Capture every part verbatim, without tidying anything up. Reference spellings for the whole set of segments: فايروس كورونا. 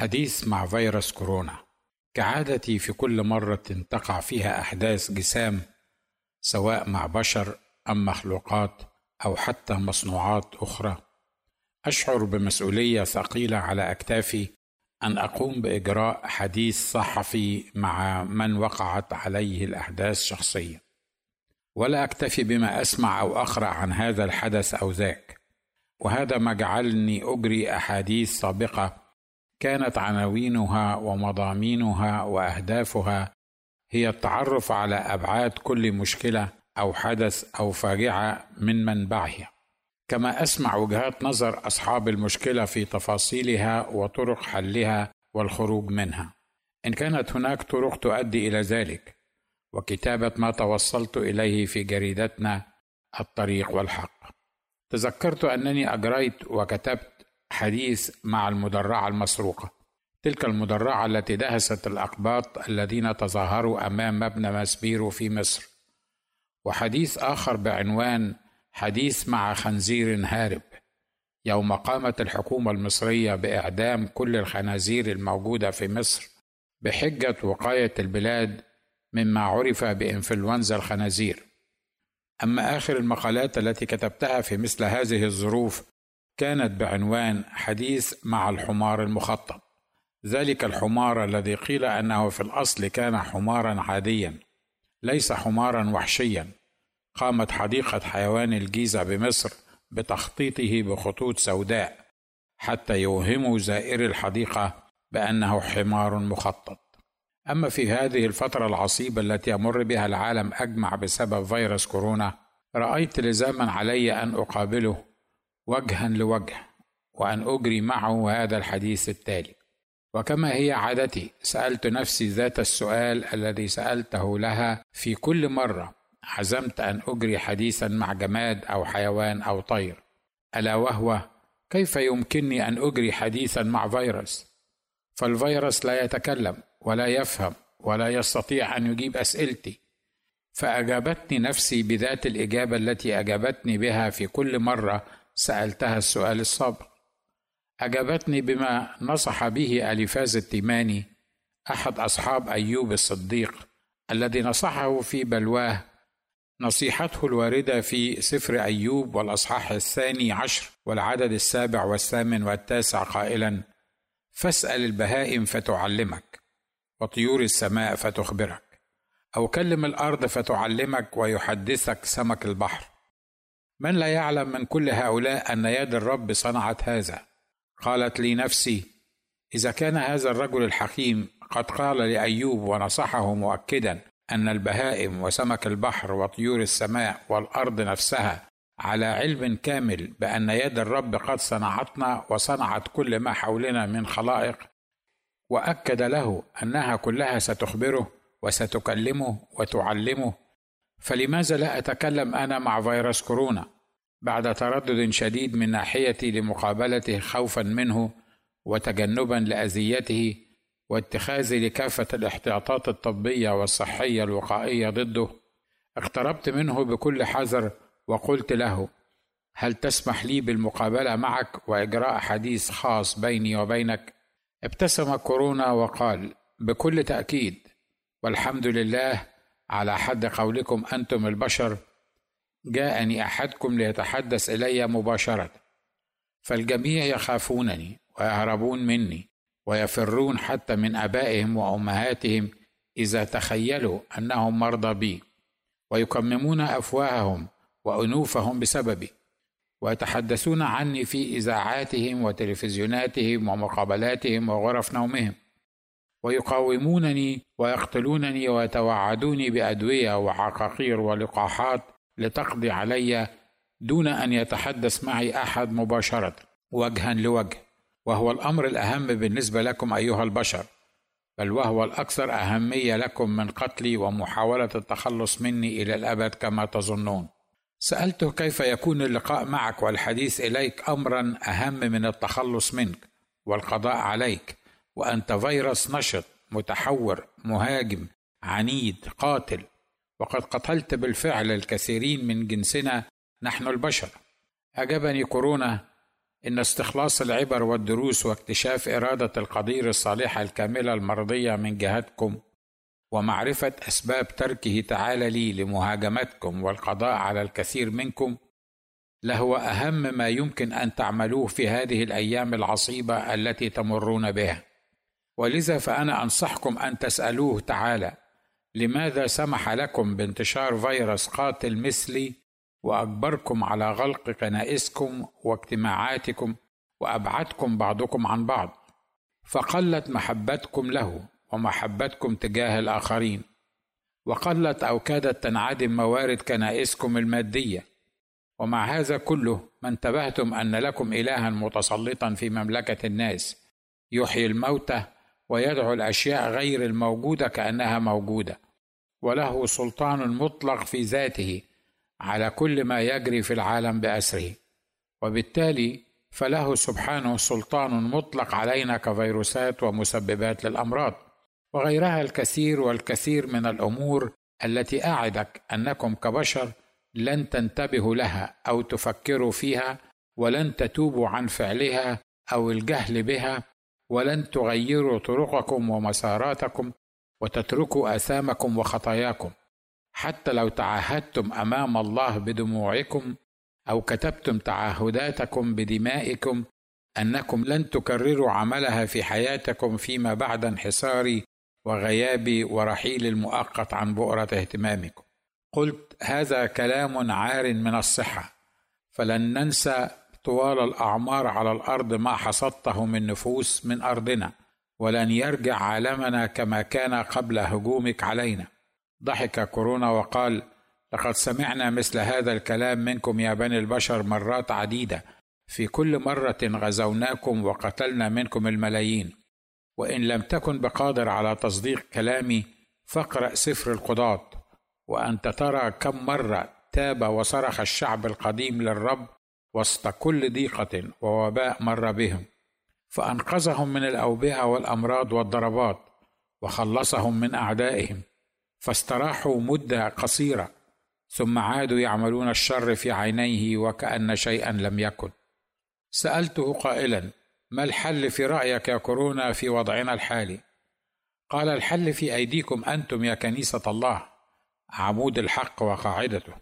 حديث مع فيروس كورونا. كعادتي في كل مرة تقع فيها أحداث جسام سواء مع بشر أم مخلوقات أو حتى مصنوعات أخرى، أشعر بمسؤولية ثقيلة على أكتافي أن أقوم بإجراء حديث صحفي مع من وقعت عليه الأحداث شخصيا، ولا أكتفي بما أسمع أو أقرأ عن هذا الحدث أو ذاك. وهذا ما جعلني أجري أحاديث سابقة كانت عناوينها ومضامينها وأهدافها هي التعرف على أبعاد كل مشكلة أو حدث أو فاجعة من منبعها، كما أسمع وجهات نظر أصحاب المشكلة في تفاصيلها وطرق حلها والخروج منها إن كانت هناك طرق تؤدي إلى ذلك، وكتابة ما توصلت إليه في جريدتنا الطريق والحق. تذكرت أنني أجريت وكتبت حديث مع المدرعة المسروقة، تلك المدرعة التي دهست الأقباط الذين تظاهروا أمام مبنى ماسبيرو في مصر، وحديث آخر بعنوان حديث مع خنزير هارب يوم قامت الحكومة المصرية بإعدام كل الخنازير الموجودة في مصر بحجة وقاية البلاد مما عرف بإنفلونزا الخنازير. أما آخر المقالات التي كتبتها في مثل هذه الظروف كانت بعنوان حديث مع الحمار المخطط، ذلك الحمار الذي قيل أنه في الأصل كان حمارا عاديا ليس حمارا وحشيا، قامت حديقة حيوان الجيزة بمصر بتخطيطه بخطوط سوداء حتى يوهم زائري الحديقة بأنه حمار مخطط. أما في هذه الفترة العصيبة التي يمر بها العالم أجمع بسبب فيروس كورونا، رأيت لزاما علي أن أقابله وجها لوجه وأن أجري معه هذا الحديث التالي. وكما هي عادتي سألت نفسي ذات السؤال الذي سألته لها في كل مرة عزمت أن أجري حديثا مع جماد أو حيوان أو طير، ألا وهو كيف يمكنني أن أجري حديثا مع فيروس؟ فالفيروس لا يتكلم ولا يفهم ولا يستطيع أن يجيب أسئلتي. فأجابتني نفسي بذات الإجابة التي أجابتني بها في كل مرة سألتها السؤال السابق، أجابتني بما نصح به أليفاز التيماني أحد أصحاب أيوب الصديق الذي نصحه في بلواه، نصيحته الواردة في سفر أيوب والأصحاح الثاني عشر والعدد السابع والثامن والتاسع قائلا: فاسأل البهائم فتعلمك، وطيور السماء فتخبرك، أو كلم الأرض فتعلمك، ويحدثك سمك البحر. من لا يعلم من كل هؤلاء أن يد الرب صنعت هذا؟ قالت لي نفسي: إذا كان هذا الرجل الحكيم قد قال لأيوب ونصحه مؤكدا أن البهائم وسمك البحر وطيور السماء والأرض نفسها على علم كامل بأن يد الرب قد صنعتنا وصنعت كل ما حولنا من خلائق، وأكد له أنها كلها ستخبره وستكلمه وتعلمه، فلماذا لا أتكلم أنا مع فيروس كورونا؟ بعد تردد شديد من ناحيتي لمقابلته خوفا منه وتجنبا لأذيته واتخاذي لكافة الاحتياطات الطبية والصحية الوقائية ضده، اقتربت منه بكل حذر وقلت له: هل تسمح لي بالمقابلة معك وإجراء حديث خاص بيني وبينك؟ ابتسم كورونا وقال: بكل تأكيد، والحمد لله على حد قولكم أنتم البشر، جاءني أحدكم ليتحدث إلي مباشرة، فالجميع يخافونني ويهربون مني ويفرون حتى من أبائهم وأمهاتهم إذا تخيلوا أنهم مرضى بي، ويكممون أفواههم وأنوفهم بسببي، ويتحدثون عني في إذاعاتهم وتلفزيوناتهم ومقابلاتهم وغرف نومهم، ويقاومونني ويقتلونني ويتوعدوني بأدوية وعقاقير ولقاحات لتقضي علي دون أن يتحدث معي أحد مباشرة وجها لوجه، وهو الأمر الأهم بالنسبة لكم أيها البشر، بل وهو الأكثر أهمية لكم من قتلي ومحاولة التخلص مني إلى الأبد كما تظنون. سألته: كيف يكون اللقاء معك والحديث إليك أمرا أهم من التخلص منك والقضاء عليك وأنت فيروس نشط متحور مهاجم عنيد قاتل، وقد قتلت بالفعل الكثيرين من جنسنا نحن البشر؟ أجابني كورونا: إن استخلاص العبر والدروس واكتشاف إرادة القدير الصالحة الكاملة المرضية من جهتكم ومعرفة أسباب تركه تعالى لي لمهاجمتكم والقضاء على الكثير منكم لهو أهم ما يمكن أن تعملوه في هذه الأيام العصيبة التي تمرون بها. ولذا فأنا أنصحكم أن تسألوه تعالى لماذا سمح لكم بانتشار فيروس قاتل مثلي وأجبركم على غلق كنائسكم واجتماعاتكم وأبعدكم بعضكم عن بعض، فقلت محبتكم له ومحبتكم تجاه الآخرين، وقلت أو كادت تنعدم موارد كنائسكم المادية. ومع هذا كله ما انتبهتم أن لكم إلها متسلطا في مملكة الناس يحيي الموتى ويدعو الأشياء غير الموجودة كأنها موجودة، وله سلطان مطلق في ذاته على كل ما يجري في العالم بأسره، وبالتالي فله سبحانه سلطان مطلق علينا كفيروسات ومسببات للأمراض وغيرها الكثير والكثير من الأمور التي أعدك أنكم كبشر لن تنتبهوا لها أو تفكروا فيها، ولن تتوبوا عن فعلها أو الجهل بها، ولن تغيروا طرقكم ومساراتكم وتتركوا آثامكم وخطاياكم، حتى لو تعاهدتم أمام الله بدموعكم أو كتبتم تعاهداتكم بدمائكم أنكم لن تكرروا عملها في حياتكم فيما بعد انحساري وغيابي ورحيل المؤقت عن بؤرة اهتمامكم. قلت هذا كلام عار من الصحة، فلن ننسى طوال الأعمار على الأرض ما حصدته من نفوس من أرضنا، ولن يرجع عالمنا كما كان قبل هجومك علينا. ضحك كورونا وقال: لقد سمعنا مثل هذا الكلام منكم يا بني البشر مرات عديدة، في كل مرة غزوناكم وقتلنا منكم الملايين. وإن لم تكن بقادر على تصديق كلامي فاقرأ سفر القضاة وأنت ترى كم مرة تاب وصرخ الشعب القديم للرب وسط كل ضيقة ووباء مر بهم، فأنقذهم من الأوبئة والأمراض والضربات وخلصهم من أعدائهم، فاستراحوا مدة قصيرة ثم عادوا يعملون الشر في عينيه وكأن شيئا لم يكن. سألته قائلا: ما الحل في رأيك يا كورونا في وضعنا الحالي؟ قال: الحل في أيديكم أنتم يا كنيسة الله، عمود الحق وقاعدته،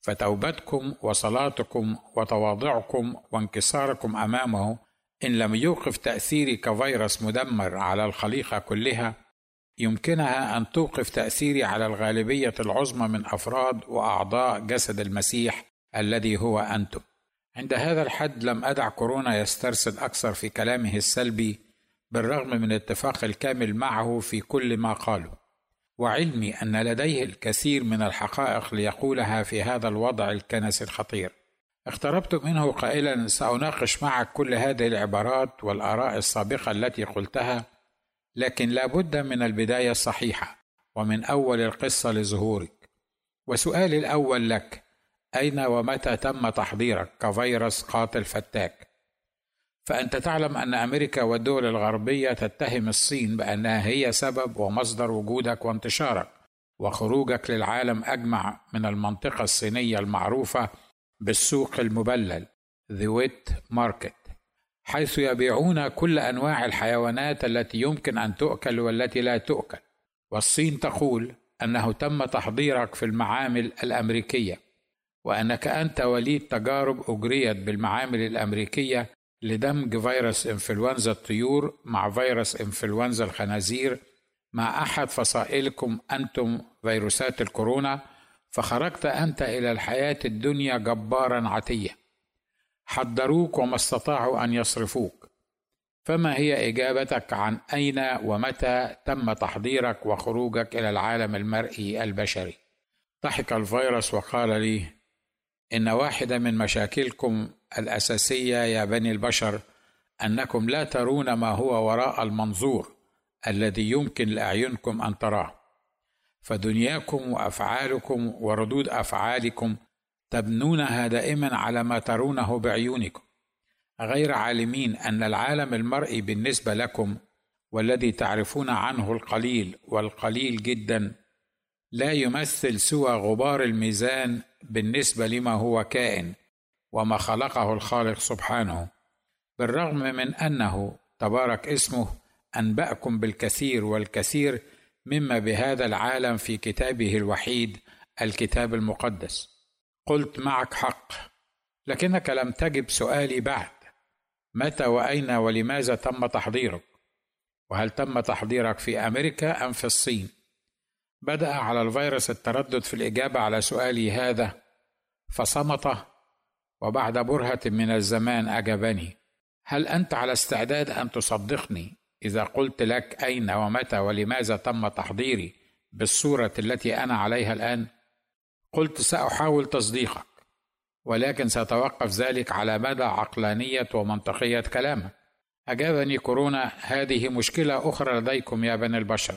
فتوبتكم وصلاتكم وتواضعكم وانكساركم أمامه إن لم يوقف تأثيري كفيروس مدمر على الخليقة كلها، يمكنها أن توقف تأثيري على الغالبية العظمى من أفراد وأعضاء جسد المسيح الذي هو أنتم. عند هذا الحد لم أدع كورونا يسترسل أكثر في كلامه السلبي، بالرغم من اتفاق الكامل معه في كل ما قاله، وعلمي أن لديه الكثير من الحقائق ليقولها في هذا الوضع الكنسي الخطير. اقتربت منه قائلا: سأناقش معك كل هذه العبارات والآراء السابقة التي قلتها، لكن لابد من البداية الصحيحة ومن أول القصة لظهورك. وسؤالي الأول لك: أين ومتى تم تحضيرك كفيروس قاتل فتاك؟ فأنت تعلم أن أمريكا والدول الغربية تتهم الصين بأنها هي سبب ومصدر وجودك وانتشارك وخروجك للعالم أجمع من المنطقة الصينية المعروفة بالسوق المبلل The Wet Market، حيث يبيعون كل أنواع الحيوانات التي يمكن أن تؤكل والتي لا تؤكل. والصين تقول أنه تم تحضيرك في المعامل الأمريكية، وأنك أنت وليد تجارب أجريت بالمعامل الأمريكية لدمج فيروس إنفلونزا الطيور مع فيروس إنفلونزا الخنازير مع أحد فصائلكم أنتم فيروسات الكورونا، فخرجت أنت إلى الحياة الدنيا جبارا عتية. حضروك وما استطاعوا أن يصرفوك. فما هي إجابتك عن أين ومتى تم تحضيرك وخروجك إلى العالم المرئي البشري؟ ضحك الفيروس وقال لي: إن واحدة من مشاكلكم الأساسية يا بني البشر أنكم لا ترون ما هو وراء المنظور الذي يمكن لأعينكم أن تراه، فدنياكم وأفعالكم وردود أفعالكم تبنونها دائما على ما ترونه بعيونكم، غير عالمين أن العالم المرئي بالنسبة لكم والذي تعرفون عنه القليل والقليل جدا لا يمثل سوى غبار الميزان بالنسبة لما هو كائن وما خلقه الخالق سبحانه، بالرغم من أنه تبارك اسمه أنبأكم بالكثير والكثير مما بهذا العالم في كتابه الوحيد الكتاب المقدس. قلت معك حق، لكنك لم تجب سؤالي بعد. متى وأين ولماذا تم تحضيرك؟ وهل تم تحضيرك في أمريكا أم في الصين؟ بدأ على الفيروس التردد في الإجابة على سؤالي هذا، فصمت، وبعد برهة من الزمان أجابني: هل أنت على استعداد أن تصدقني إذا قلت لك أين ومتى ولماذا تم تحضيري بالصورة التي أنا عليها الآن؟ قلت: سأحاول تصديقك، ولكن سيتوقف ذلك على مدى عقلانية ومنطقية كلامك. أجابني كورونا: هذه مشكلة أخرى لديكم يا بني البشر،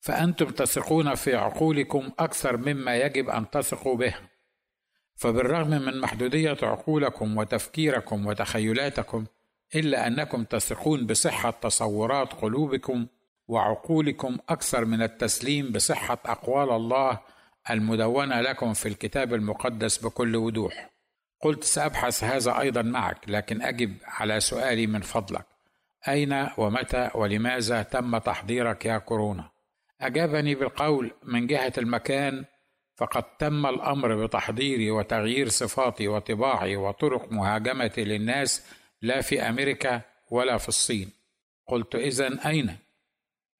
فأنتم تثقون في عقولكم أكثر مما يجب أن تثقوا بها. فبالرغم من محدودية عقولكم وتفكيركم وتخيلاتكم، إلا أنكم تثقون بصحة تصورات قلوبكم وعقولكم أكثر من التسليم بصحة أقوال الله المدونة لكم في الكتاب المقدس بكل وضوح. قلت: سأبحث هذا أيضا معك، لكن أجب على سؤالي من فضلك: أين ومتى ولماذا تم تحضيرك يا كورونا؟ أجابني بالقول: من جهة المكان فقد تم الأمر بتحضيري وتغيير صفاتي وطباعي وطرق مهاجمتي للناس، لا في أمريكا ولا في الصين. قلت: إذن أين؟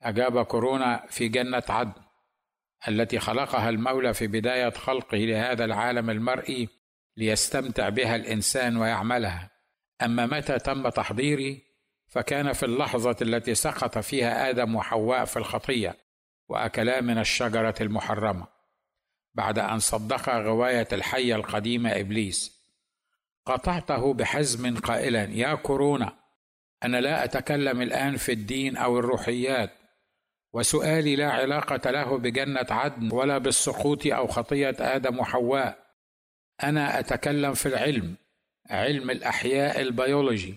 أجاب كورونا: في جنة عدن التي خلقها المولى في بداية خلقه لهذا العالم المرئي ليستمتع بها الإنسان ويعملها. أما متى تم تحضيري فكان في اللحظة التي سقط فيها آدم وحواء في الخطية وأكلا من الشجرة المحرمة، بعد أن صدقا غواية الحية القديمة إبليس. قطعته بحزم قائلا: يا كورونا، أنا لا أتكلم الآن في الدين أو الروحيات، وسؤالي لا علاقة له بجنة عدن ولا بالسقوط أو خطية آدم وحواء. أنا أتكلم في العلم، علم الأحياء البيولوجي،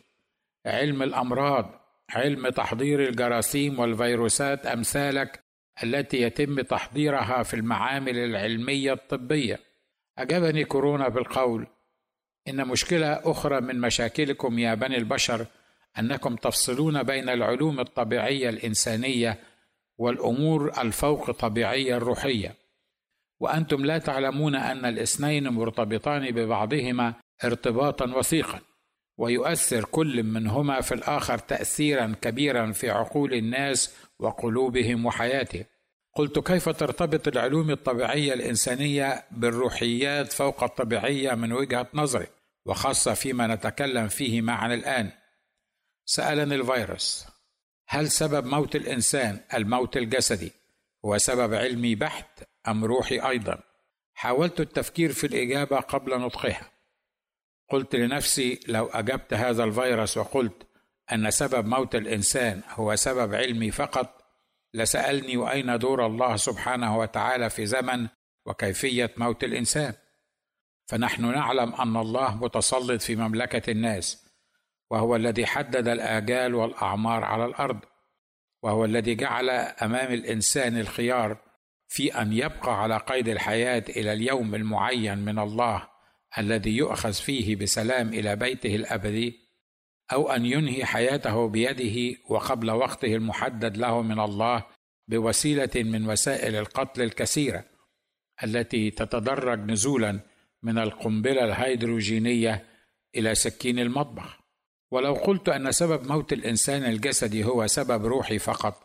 علم الأمراض، علم تحضير الجراثيم والفيروسات أمثالك التي يتم تحضيرها في المعامل العلمية الطبية. أجابني كورونا بالقول: إن مشكلة أخرى من مشاكلكم يا بني البشر أنكم تفصلون بين العلوم الطبيعية الإنسانية والأمور الفوق طبيعية الروحية، وأنتم لا تعلمون أن الاثنين مرتبطان ببعضهما ارتباطا وثيقا، ويؤثر كل منهما في الآخر تأثيرا كبيرا في عقول الناس وقلوبهم وحياتهم. قلت: كيف ترتبط العلوم الطبيعية الإنسانية بالروحيات فوق الطبيعية من وجهة نظري، وخاصة فيما نتكلم فيه معا الآن؟ سألني الفيروس: هل سبب موت الإنسان الموت الجسدي هو سبب علمي بحت أم روحي أيضا؟ حاولت التفكير في الإجابة قبل نطقها. قلت لنفسي: لو أجبت هذا الفيروس وقلت أن سبب موت الإنسان هو سبب علمي فقط، لسألني: وأين دور الله سبحانه وتعالى في زمن وكيفية موت الإنسان؟ فنحن نعلم أن الله متسلط في مملكة الناس، وهو الذي حدد الآجال والأعمار على الأرض، وهو الذي جعل أمام الإنسان الخيار في أن يبقى على قيد الحياة إلى اليوم المعين من الله الذي يؤخذ فيه بسلام إلى بيته الأبدي، أو أن ينهي حياته بيده وقبل وقته المحدد له من الله بوسيلة من وسائل القتل الكثيرة التي تتدرج نزولا من القنبلة الهيدروجينية إلى سكين المطبخ. ولو قلت أن سبب موت الإنسان الجسدي هو سبب روحي فقط،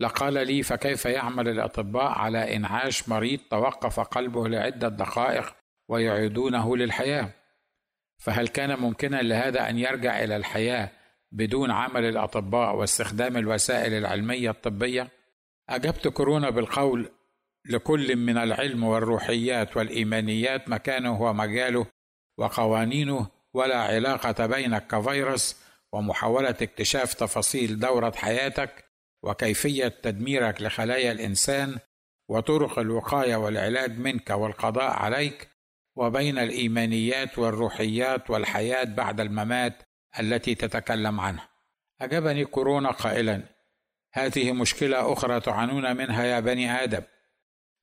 لقال لي: فكيف يعمل الأطباء على إنعاش مريض توقف قلبه لعدة دقائق ويعيدونه للحياة؟ فهل كان ممكنا لهذا أن يرجع إلى الحياة بدون عمل الأطباء واستخدام الوسائل العلمية الطبية؟ أجبت كورونا بالقول: لكل من العلم والروحيات والإيمانيات مكانه ومجاله وقوانينه، ولا علاقة بينك كفيروس ومحاولة اكتشاف تفاصيل دورة حياتك وكيفية تدميرك لخلايا الإنسان وطرق الوقاية والعلاج منك والقضاء عليك، وبين الإيمانيات والروحيات والحياة بعد الممات التي تتكلم عنها. أجابني كورونا قائلا: هذه مشكلة أخرى تعانون منها يا بني آدم،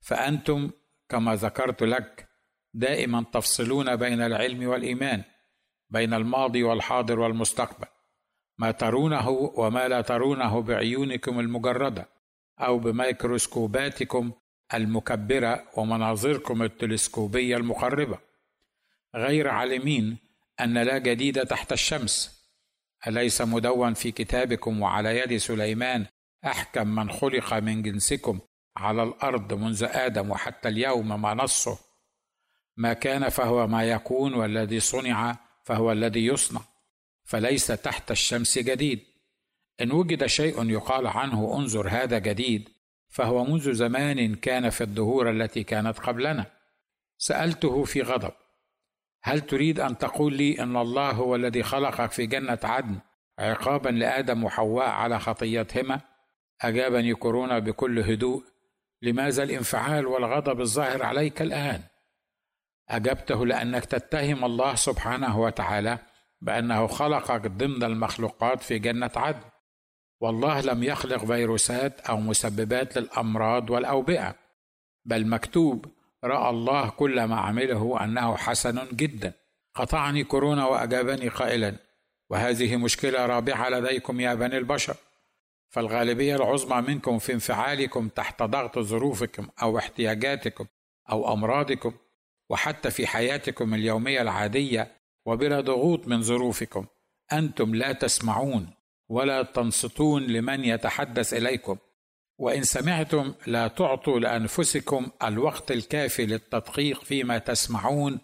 فأنتم كما ذكرت لك دائما تفصلون بين العلم والإيمان، بين الماضي والحاضر والمستقبل، ما ترونه وما لا ترونه بعيونكم المجردة أو بميكروسكوباتكم المكبرة ومناظركم التلسكوبية المقربة، غير عالمين أن لا جديد تحت الشمس. أليس مدون في كتابكم وعلى يد سليمان أحكم من خلق من جنسكم على الأرض منذ آدم وحتى اليوم ما نصه؟ ما كان فهو ما يكون، والذي صنع فهو الذي يصنع، فليس تحت الشمس جديد. إن وجد شيء يقال عنه انظر هذا جديد، فهو منذ زمان كان في الدهور التي كانت قبلنا. سألته في غضب: هل تريد أن تقول لي إن الله هو الذي خلقك في جنة عدن عقابا لآدم وحواء على خطيتهما؟ أجابني كورونا بكل هدوء: لماذا الانفعال والغضب الظاهر عليك الآن؟ أجبته: لأنك تتهم الله سبحانه وتعالى بأنه خلقك ضمن المخلوقات في جنة عدن، والله لم يخلق فيروسات أو مسببات للأمراض والأوبئة، بل مكتوب: رأى الله كل ما عمله أنه حسن جدا. قطعني كورونا وأجابني قائلا: وهذه مشكلة رابعة لديكم يا بني البشر، فالغالبية العظمى منكم في انفعالكم تحت ضغط ظروفكم أو احتياجاتكم أو أمراضكم، وحتى في حياتكم اليومية العادية وبلا ضغوط من ظروفكم، أنتم لا تسمعون ولا تنصتون لمن يتحدث إليكم، وإن سمعتم لا تعطوا لأنفسكم الوقت الكافي للتدقيق فيما تسمعون،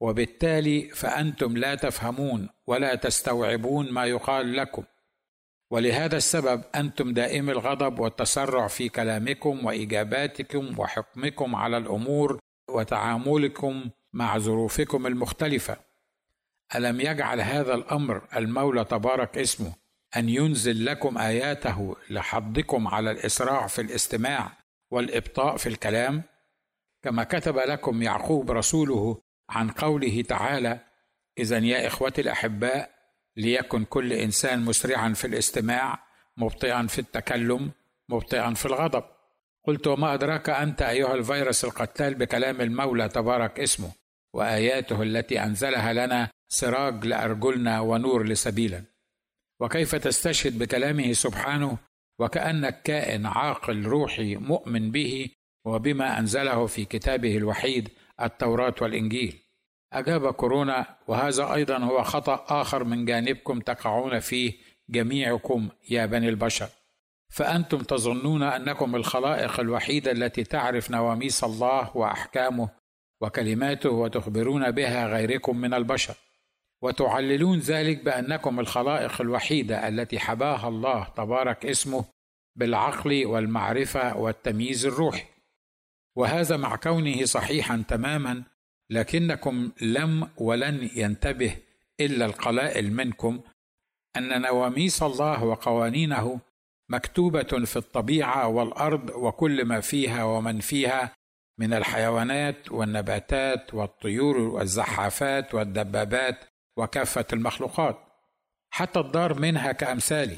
وبالتالي فأنتم لا تفهمون ولا تستوعبون ما يقال لكم، ولهذا السبب أنتم دائم الغضب والتسرع في كلامكم وإجاباتكم وحكمكم على الأمور وتعاملكم مع ظروفكم المختلفة. ألم يجعل هذا الأمر المولى تبارك اسمه أن ينزل لكم آياته لحضكم على الإسراع في الاستماع والإبطاء في الكلام، كما كتب لكم يعقوب رسوله عن قوله تعالى: إذن يا إخوتي الأحباء ليكن كل إنسان مسرعا في الاستماع، مبطئا في التكلم، مبطئا في الغضب. قلت: وما أدراك أنت أيها الفيروس القتال بكلام المولى تبارك اسمه وآياته التي أنزلها لنا سراج لأرجلنا ونور لسبيلا، وكيف تستشهد بكلامه سبحانه وكأنك كائن عاقل روحي مؤمن به وبما أنزله في كتابه الوحيد التوراة والإنجيل. أجاب كورونا: وهذا أيضا هو خطأ آخر من جانبكم تقعون فيه جميعكم يا بني البشر، فأنتم تظنون أنكم الخلائق الوحيدة التي تعرف نواميس الله وأحكامه وكلماته وتخبرون بها غيركم من البشر، وتعللون ذلك بأنكم الخلائق الوحيدة التي حباها الله تبارك اسمه بالعقل والمعرفة والتمييز الروحي، وهذا مع كونه صحيحا تماما، لكنكم لم ولن ينتبه إلا القلائل منكم أن نواميس الله وقوانينه مكتوبة في الطبيعة والأرض وكل ما فيها ومن فيها من الحيوانات والنباتات والطيور والزحافات والدبابات وكافة المخلوقات، حتى الدار منها كأمثالي.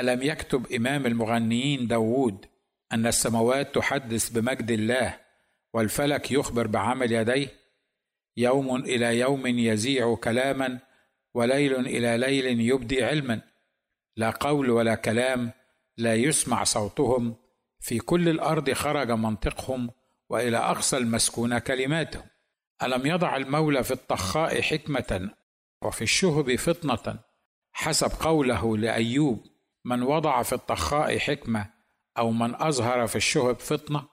ألم يكتب إمام المغنيين داوود أن السماوات تحدث بمجد الله والفلك يخبر بعمل يديه؟ يوم إلى يوم يزيع كلاما وليل إلى ليل يبدي علما، لا قول ولا كلام، لا يسمع صوتهم، في كل الأرض خرج منطقهم وإلى أقصى المسكونة كلماتهم. ألم يضع المولى في الطخاء حكمة وفي الشهب فطنة حسب قوله لأيوب: من وضع في الطخاء حكمة أو من أظهر في الشهب فطنة.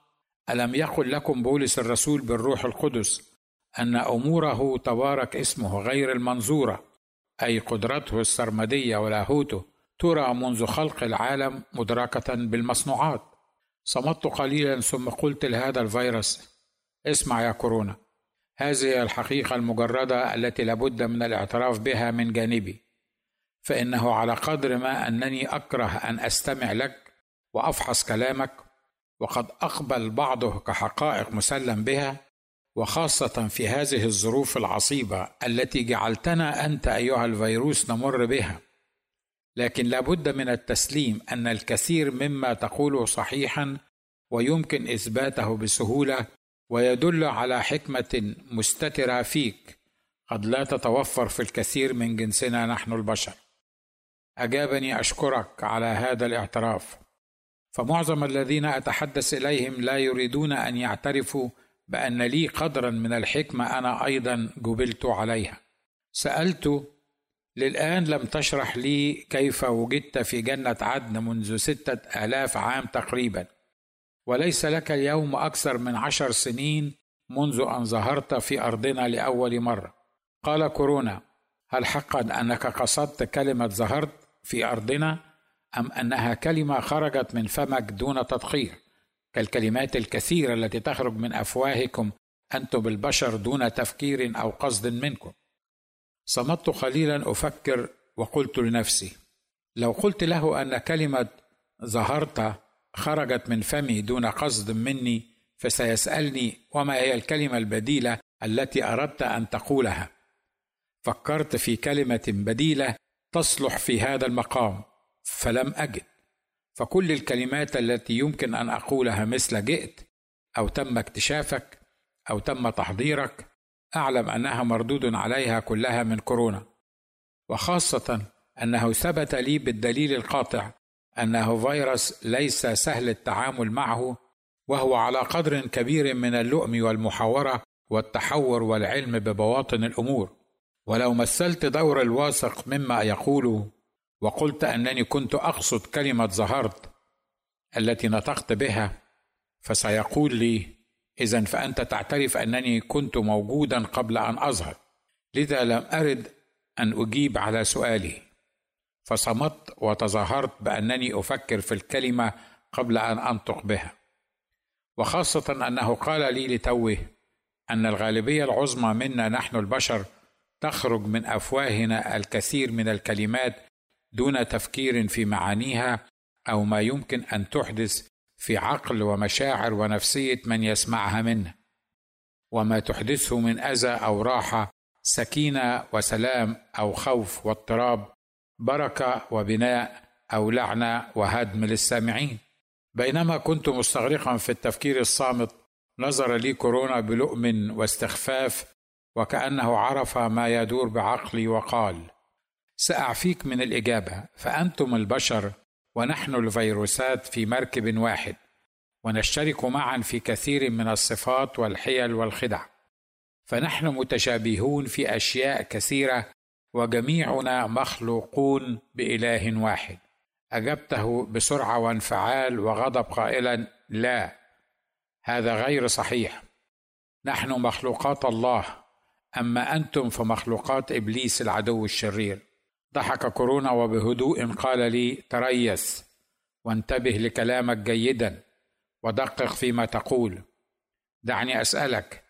ألم يقل لكم بولس الرسول بالروح القدس أن أموره تبارك اسمه غير المنظورة، أي قدرته السرمدية ولاهوته ترى منذ خلق العالم مدركة بالمصنوعات. صمت قليلا ثم قلت لهذا الفيروس: اسمع يا كورونا، هذه الحقيقة المجردة التي لابد من الاعتراف بها من جانبي، فإنه على قدر ما أنني أكره أن أستمع لك وأفحص كلامك، وقد أقبل بعضه كحقائق مسلم بها، وخاصة في هذه الظروف العصيبة التي جعلتنا أنت أيها الفيروس نمر بها، لكن لابد من التسليم أن الكثير مما تقوله صحيحا ويمكن إثباته بسهولة ويدل على حكمة مستترة فيك قد لا تتوفر في الكثير من جنسنا نحن البشر. أجابني أشكرك على هذا الاعتراف. فمعظم الذين أتحدث إليهم لا يريدون أن يعترفوا بأن لي قدرا من الحكمة أنا أيضا جبلت عليها. سألت: للآن لم تشرح لي كيف وجدت في جنة عدن منذ ستة آلاف عام تقريبا، وليس لك اليوم أكثر من عشر سنين منذ أن ظهرت في أرضنا لأول مرة. قال كورونا: هل حقا أنك قصدت كلمة ظهرت في أرضنا، أم أنها كلمة خرجت من فمك دون تدقيق كالكلمات الكثيرة التي تخرج من أفواهكم أنتم البشر دون تفكير أو قصد منكم؟ صمت قليلا أفكر، وقلت لنفسي: لو قلت له أن كلمة ظهرت خرجت من فمي دون قصد مني، فسيسألني: وما هي الكلمة البديلة التي أردت أن تقولها؟ فكرت في كلمة بديلة تصلح في هذا المقام فلم أجد، فكل الكلمات التي يمكن أن أقولها مثل جئت أو تم اكتشافك أو تم تحضيرك أعلم أنها مردود عليها كلها من كورونا، وخاصة أنه ثبت لي بالدليل القاطع أنه فيروس ليس سهل التعامل معه، وهو على قدر كبير من اللؤم والمحاورة والتحور والعلم ببواطن الأمور. ولو مثلت دور الواثق مما يقوله وقلت أنني كنت أقصد كلمة ظهرت التي نطقت بها، فسيقول لي: إذن فأنت تعترف أنني كنت موجودا قبل أن أظهر. لذا لم أرد أن أجيب على سؤالي، فصمت وتظاهرت بأنني أفكر في الكلمة قبل أن أنطق بها، وخاصة أنه قال لي لتوه أن الغالبية العظمى منا نحن البشر تخرج من أفواهنا الكثير من الكلمات دون تفكير في معانيها أو ما يمكن أن تحدث في عقل ومشاعر ونفسية من يسمعها منه، وما تحدثه من أذى أو راحة، سكينة وسلام أو خوف واضطراب، بركة وبناء أو لعنة وهدم للسامعين. بينما كنت مستغرقا في التفكير الصامت نظر لي كورونا بلؤم واستخفاف، وكأنه عرف ما يدور بعقلي وقال: سأعفيك من الإجابة، فأنتم البشر ونحن الفيروسات في مركب واحد، ونشترك معا في كثير من الصفات والحيل والخدع، فنحن متشابهون في أشياء كثيرة، وجميعنا مخلوقون بإله واحد. أجبته بسرعة وانفعال وغضب قائلا: لا، هذا غير صحيح، نحن مخلوقات الله، أما أنتم فمخلوقات إبليس العدو الشرير. ضحك كورونا وبهدوء قال لي: تريث وانتبه لكلامك جيدا ودقق فيما تقول. دعني أسألك: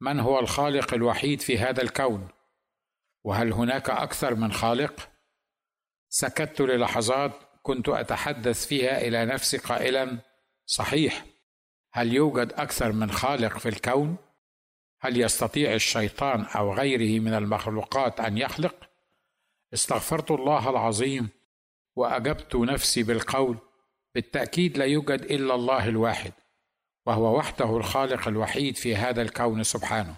من هو الخالق الوحيد في هذا الكون؟ وهل هناك أكثر من خالق؟ سكت للحظات كنت أتحدث فيها إلى نفسي قائلا: صحيح، هل يوجد أكثر من خالق في الكون؟ هل يستطيع الشيطان أو غيره من المخلوقات أن يخلق؟ استغفرت الله العظيم وأجبت نفسي بالقول: بالتأكيد لا يوجد إلا الله الواحد، وهو وحده الخالق الوحيد في هذا الكون سبحانه.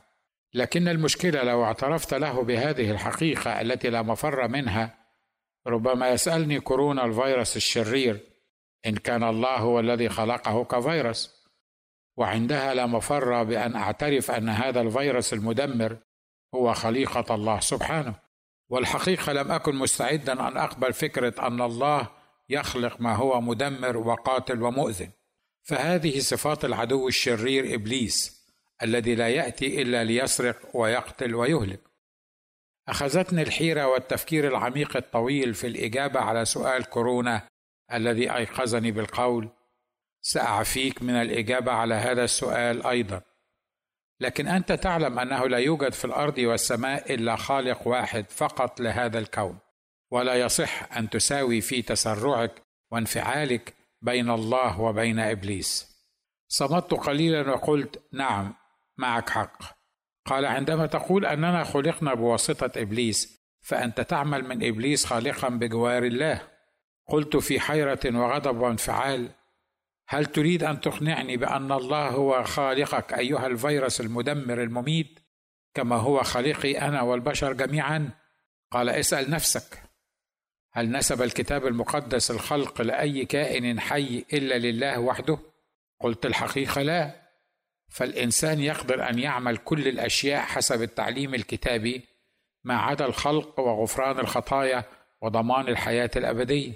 لكن المشكلة لو اعترفت له بهذه الحقيقة التي لا مفر منها، ربما يسألني كورونا الفيروس الشرير: إن كان الله هو الذي خلقه كفيروس، وعندها لا مفر بأن أعترف أن هذا الفيروس المدمر هو خليقة الله سبحانه. والحقيقة لم أكن مستعدا أن أقبل فكرة أن الله يخلق ما هو مدمر وقاتل ومؤذن، فهذه صفات العدو الشرير إبليس الذي لا يأتي إلا ليسرق ويقتل ويهلك. أخذتني الحيرة والتفكير العميق الطويل في الإجابة على سؤال كورونا الذي أيقظني بالقول: سأعفيك من الإجابة على هذا السؤال أيضا، لكن أنت تعلم أنه لا يوجد في الأرض والسماء إلا خالق واحد فقط لهذا الكون، ولا يصح أن تساوي في تسرعك وانفعالك بين الله وبين إبليس. صمت قليلا وقلت: نعم، معك حق. قال: عندما تقول أننا خلقنا بواسطة إبليس، فأنت تعمل من إبليس خالقا بجوار الله. قلت في حيرة وغضب وانفعال: هل تريد أن تقنعني بأن الله هو خالقك أيها الفيروس المدمر المميت، كما هو خالقي أنا والبشر جميعا؟ قال: اسأل نفسك. هل نسب الكتاب المقدس الخلق لأي كائن حي إلا لله وحده؟ قلت الحقيقة لا. فالإنسان يقدر أن يعمل كل الأشياء حسب التعليم الكتابي ما عدا الخلق وغفران الخطايا وضمان الحياة الأبدية.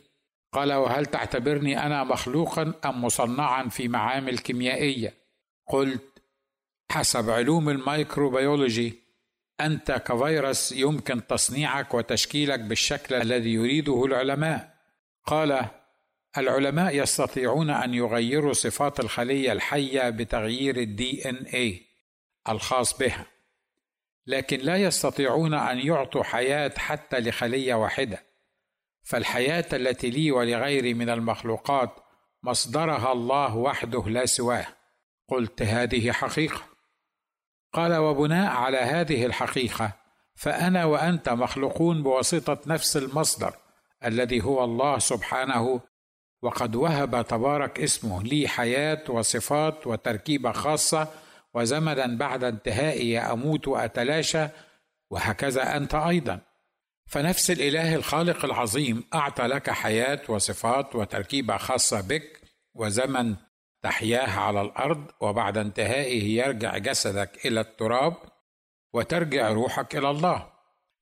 قال: وهل تعتبرني أنا مخلوقا أم مصنعا في معامل كيميائية؟ قلت: حسب علوم الميكروبيولوجي أنت كفيروس يمكن تصنيعك وتشكيلك بالشكل الذي يريده العلماء. قال: العلماء يستطيعون أن يغيروا صفات الخلية الحية بتغيير الدي ان اي الخاص بها، لكن لا يستطيعون أن يعطوا حياة حتى لخلية واحدة، فالحياة التي لي ولغيري من المخلوقات مصدرها الله وحده لا سواه. قلت: هذه حقيقة. قال: وبناء على هذه الحقيقة فأنا وأنت مخلوقون بواسطة نفس المصدر الذي هو الله سبحانه، وقد وهب تبارك اسمه لي حياة وصفات وتركيبة خاصة، وزمنا بعد انتهائي أموت وأتلاشى، وهكذا أنت أيضا. فنفس الإله الخالق العظيم أعطى لك حياة وصفات وتركيبة خاصة بك وزمن تحياه على الأرض، وبعد انتهائه يرجع جسدك إلى التراب وترجع روحك إلى الله.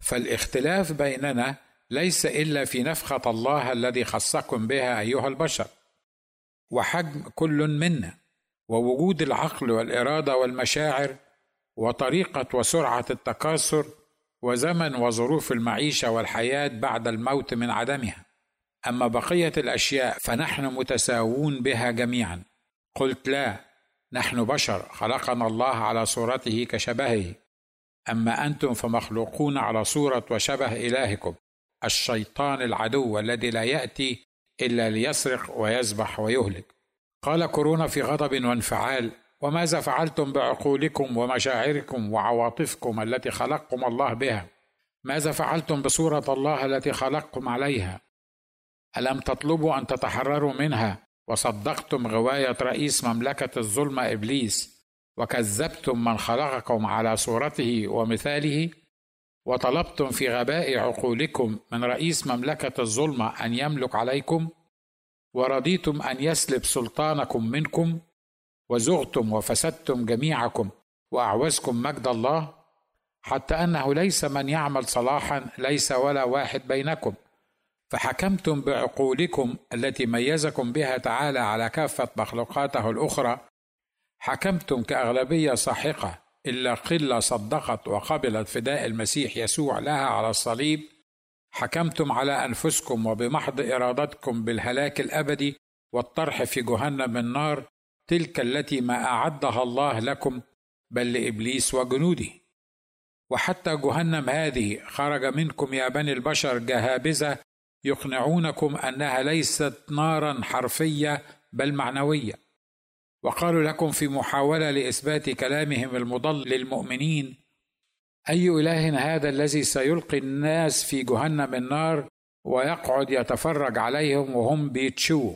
فالاختلاف بيننا ليس إلا في نفخة الله الذي خصكم بها أيها البشر، وحجم كل منا، ووجود العقل والإرادة والمشاعر، وطريقة وسرعة التكاثر، وزمن وظروف المعيشة والحياة بعد الموت من عدمها. أما بقية الأشياء فنحن متساوون بها جميعا. قلت: لا، نحن بشر خلقنا الله على صورته كشبهه، أما أنتم فمخلوقون على صورة وشبه إلهكم الشيطان العدو الذي لا يأتي إلا ليسرق ويذبح ويهلك. قال كورونا في غضب وانفعال: وماذا فعلتم بعقولكم ومشاعركم وعواطفكم التي خلقكم الله بها؟ ماذا فعلتم بصورة الله التي خلقكم عليها؟ ألم تطلبوا أن تتحرروا منها وصدقتم غواية رئيس مملكة الظلمة إبليس، وكذبتم من خلقكم على صورته ومثاله، وطلبتم في غباء عقولكم من رئيس مملكة الظلمة أن يملك عليكم، ورضيتم أن يسلب سلطانكم منكم، وزغتم وفسدتم جميعكم وأعوزكم مجد الله، حتى أنه ليس من يعمل صلاحا ليس ولا واحد بينكم. فحكمتم بعقولكم التي ميزكم بها تعالى على كافة مخلوقاته الأخرى، حكمتم كأغلبية ساحقة إلا قلة صدقت وقبلت فداء المسيح يسوع لها على الصليب. حكمتم على أنفسكم وبمحض إرادتكم بالهلاك الأبدي والطرح في جهنم النار، تلك التي ما أعدها الله لكم بل لإبليس وجنوده. وحتى جهنم هذه خرج منكم يا بني البشر جهابزة يقنعونكم أنها ليست نارا حرفية بل معنوية، وقالوا لكم في محاولة لإثبات كلامهم المضل للمؤمنين: أي إله هذا الذي سيلقي الناس في جهنم النار ويقعد يتفرج عليهم وهم بيتشووا،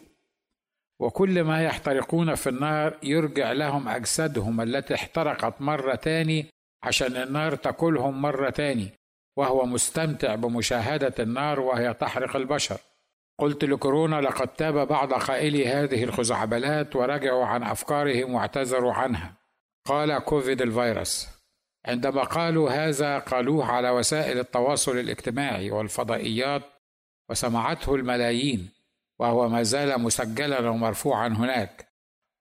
وكل ما يحترقون في النار يرجع لهم أجسادهم التي احترقت مرة تاني عشان النار تاكلهم مرة تاني، وهو مستمتع بمشاهدة النار وهي تحرق البشر. قلت لكورونا: لقد تاب بعض قائلي هذه الخزعبلات ورجعوا عن أفكارهم واعتذروا عنها. قال: كوفيد الفيروس. عندما قالوا هذا قالوه على وسائل التواصل الاجتماعي والفضائيات، وسمعته الملايين، وهو ما زال مسجلا ومرفوعا هناك،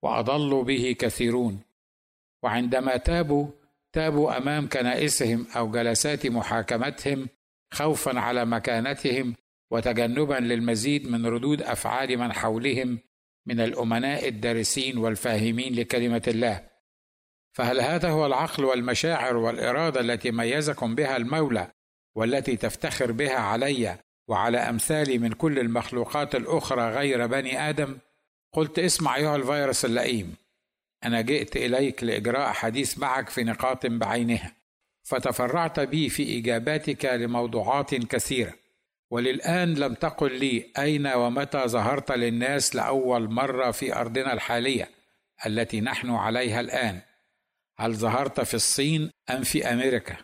وأضلوا به كثيرون. وعندما تابوا تابوا أمام كنائسهم أو جلسات محاكمتهم، خوفا على مكانتهم وتجنبا للمزيد من ردود أفعال من حولهم من الأمناء الدارسين والفاهمين لكلمة الله. فهل هذا هو العقل والمشاعر والإرادة التي ميزكم بها المولى، والتي تفتخر بها علي وعلى أمثالي من كل المخلوقات الأخرى غير بني آدم؟ قلت: اسمع أيها الفيروس اللئيم، أنا جئت إليك لإجراء حديث معك في نقاط بعينها، فتفرعت بي في إجاباتك لموضوعات كثيرة، وللآن لم تقل لي أين ومتى ظهرت للناس لأول مرة في أرضنا الحالية التي نحن عليها الآن. هل ظهرت في الصين أم في أمريكا؟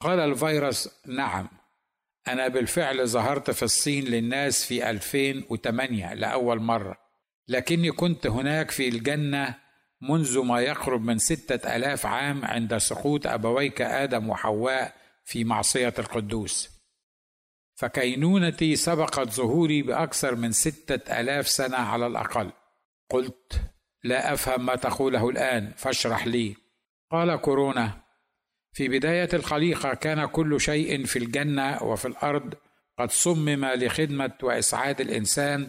قال الفيروس: نعم، أنا بالفعل ظهرت في الصين للناس في ألفين وثمانية لأول مرة، لكني كنت هناك في الجنة منذ ما يقرب من ستة آلاف عام عند سقوط أبويك آدم وحواء في معصية القدوس، فكينونتي سبقت ظهوري بأكثر من ستة آلاف سنة على الأقل. قلت: لا أفهم ما تقوله الآن، فاشرح لي. قال كورونا: في بداية الخليقة كان كل شيء في الجنة وفي الأرض قد صمم لخدمة وإسعاد الإنسان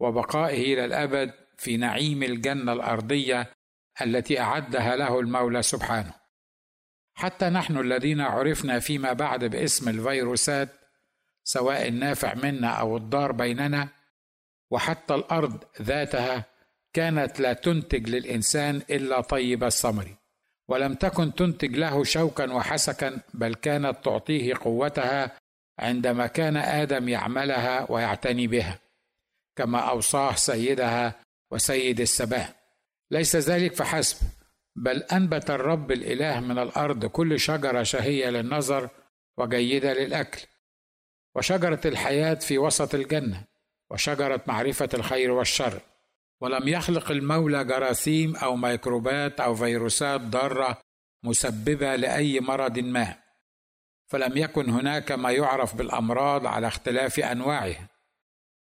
وبقائه إلى الأبد في نعيم الجنة الأرضية التي أعدها له المولى سبحانه. حتى نحن الذين عرفنا فيما بعد باسم الفيروسات، سواء النافع منا أو الضار بيننا، وحتى الأرض ذاتها كانت لا تنتج للإنسان إلا طيب الثمر، ولم تكن تنتج له شوكا وحسكا، بل كانت تعطيه قوتها عندما كان آدم يعملها ويعتني بها كما أوصاه سيدها وسيد السباع. ليس ذلك فحسب، بل أنبت الرب الإله من الأرض كل شجرة شهية للنظر وجيدة للأكل، وشجرة الحياة في وسط الجنة، وشجرة معرفة الخير والشر. ولم يخلق المولى جراثيم أو ميكروبات أو فيروسات ضارة مسببة لأي مرض ما، فلم يكن هناك ما يعرف بالأمراض على اختلاف أنواعها،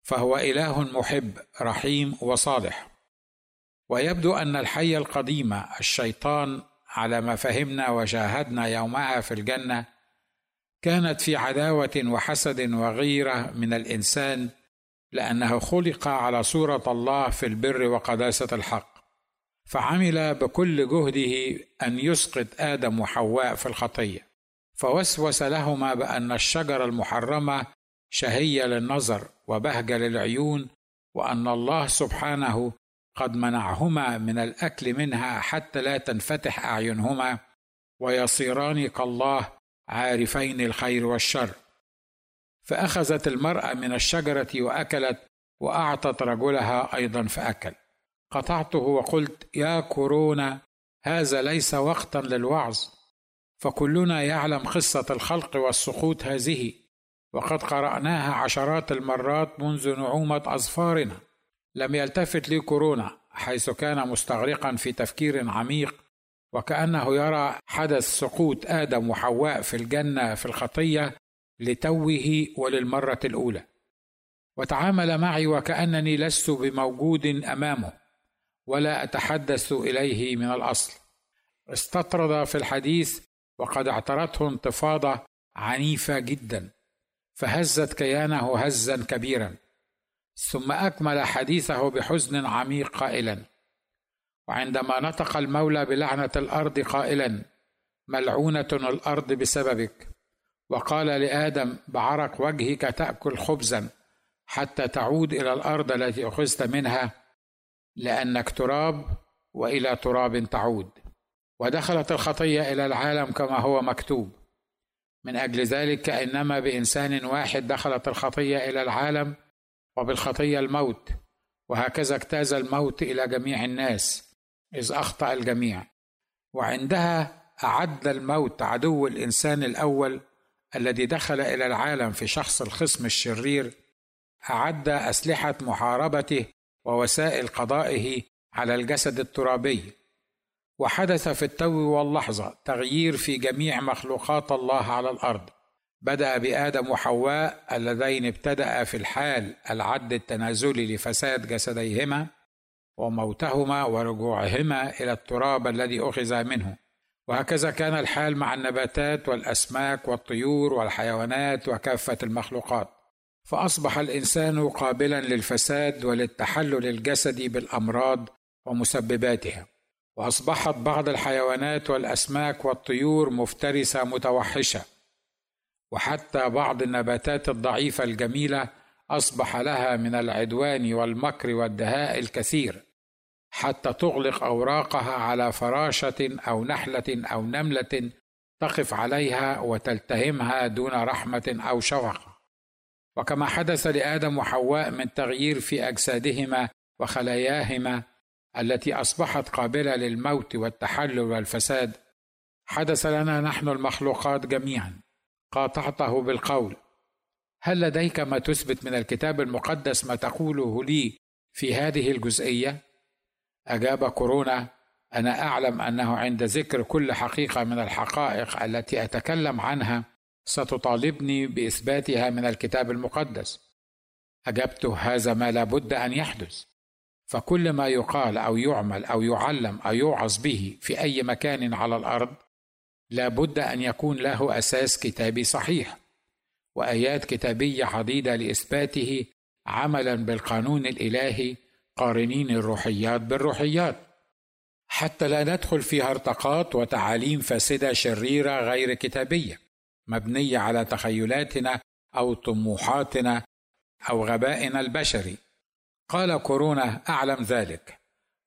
فهو إله محب رحيم وصالح. ويبدو أن الحية القديمة الشيطان على ما فهمنا وشاهدنا يومها في الجنة كانت في عداوة وحسد وغيرة من الإنسان، لأنه خلق على صورة الله في البر وقداسة الحق، فعمل بكل جهده أن يسقط آدم وحواء في الخطية، فوسوس لهما بأن الشجرة المحرمة شهية للنظر وبهجة للعيون، وأن الله سبحانه قد منعهما من الأكل منها حتى لا تنفتح أعينهما ويصيران كالله عارفين الخير والشر. فأخذت المرأة من الشجرة وأكلت، وأعطت رجلها أيضا فأكل. قطعته وقلت: يا كورونا، هذا ليس وقتا للوعظ، فكلنا يعلم قصة الخلق والسقوط هذه، وقد قرأناها عشرات المرات منذ نعومة أظفارنا. لم يلتفت لي كورونا، حيث كان مستغرقا في تفكير عميق، وكأنه يرى حدث سقوط آدم وحواء في الجنة في الخطية لتوه وللمرة الأولى، وتعامل معي وكأنني لست بموجود أمامه ولا أتحدث إليه من الأصل. استطرد في الحديث، وقد اعترته انتفاضة عنيفة جدا، فهزت كيانه هزا كبيرا، ثم أكمل حديثه بحزن عميق قائلا: وعندما نطق المولى بلعنة الأرض قائلا: ملعونة الأرض بسببك، وقال لآدم: بعرق وجهك تأكل خبزا حتى تعود إلى الأرض التي أخذت منها، لأنك تراب وإلى تراب تعود. ودخلت الخطية إلى العالم كما هو مكتوب. من أجل ذلك، كأنما بإنسان واحد دخلت الخطية إلى العالم، وبالخطية الموت، وهكذا اجتاز الموت إلى جميع الناس إذ أخطأ الجميع. وعندها أعد الموت عدو الإنسان الأول الذي دخل إلى العالم في شخص الخصم الشرير، أعد أسلحة محاربته ووسائل قضائه على الجسد الترابي. وحدث في التو واللحظة تغيير في جميع مخلوقات الله على الأرض. بدأ بآدم وحواء اللذين ابتدأ في الحال العد التنازلي لفساد جسديهما وموتهما ورجوعهما إلى التراب الذي أخذ منه. وهكذا كان الحال مع النباتات والأسماك والطيور والحيوانات وكافة المخلوقات، فأصبح الإنسان قابلا للفساد وللتحلل الجسدي بالأمراض ومسبباتها. وأصبحت بعض الحيوانات والأسماك والطيور مفترسة متوحشة، وحتى بعض النباتات الضعيفة الجميلة أصبح لها من العدوان والمكر والدهاء الكثير، حتى تغلق أوراقها على فراشة أو نحلة أو نملة تقف عليها وتلتهمها دون رحمة أو شفقة. وكما حدث لآدم وحواء من تغيير في أجسادهما وخلاياهما التي أصبحت قابلة للموت والتحلل والفساد، حدث لنا نحن المخلوقات جميعا. قاطعته بالقول: هل لديك ما تثبت من الكتاب المقدس ما تقوله لي في هذه الجزئية؟ أجاب كورونا: أنا أعلم أنه عند ذكر كل حقيقة من الحقائق التي أتكلم عنها ستطالبني بإثباتها من الكتاب المقدس. أجبت: هذا ما لا بد أن يحدث، فكل ما يقال أو يعمل أو يعلم أو يوعظ به في أي مكان على الأرض لا بد أن يكون له أساس كتابي صحيح وآيات كتابية عديدة لإثباته عملا بالقانون الإلهي، قارنين الروحيات بالروحيات، حتى لا ندخل في هرطقات وتعاليم فاسدة شريرة غير كتابية مبنية على تخيلاتنا أو طموحاتنا أو غبائنا البشري. قال كورونا: أعلم ذلك،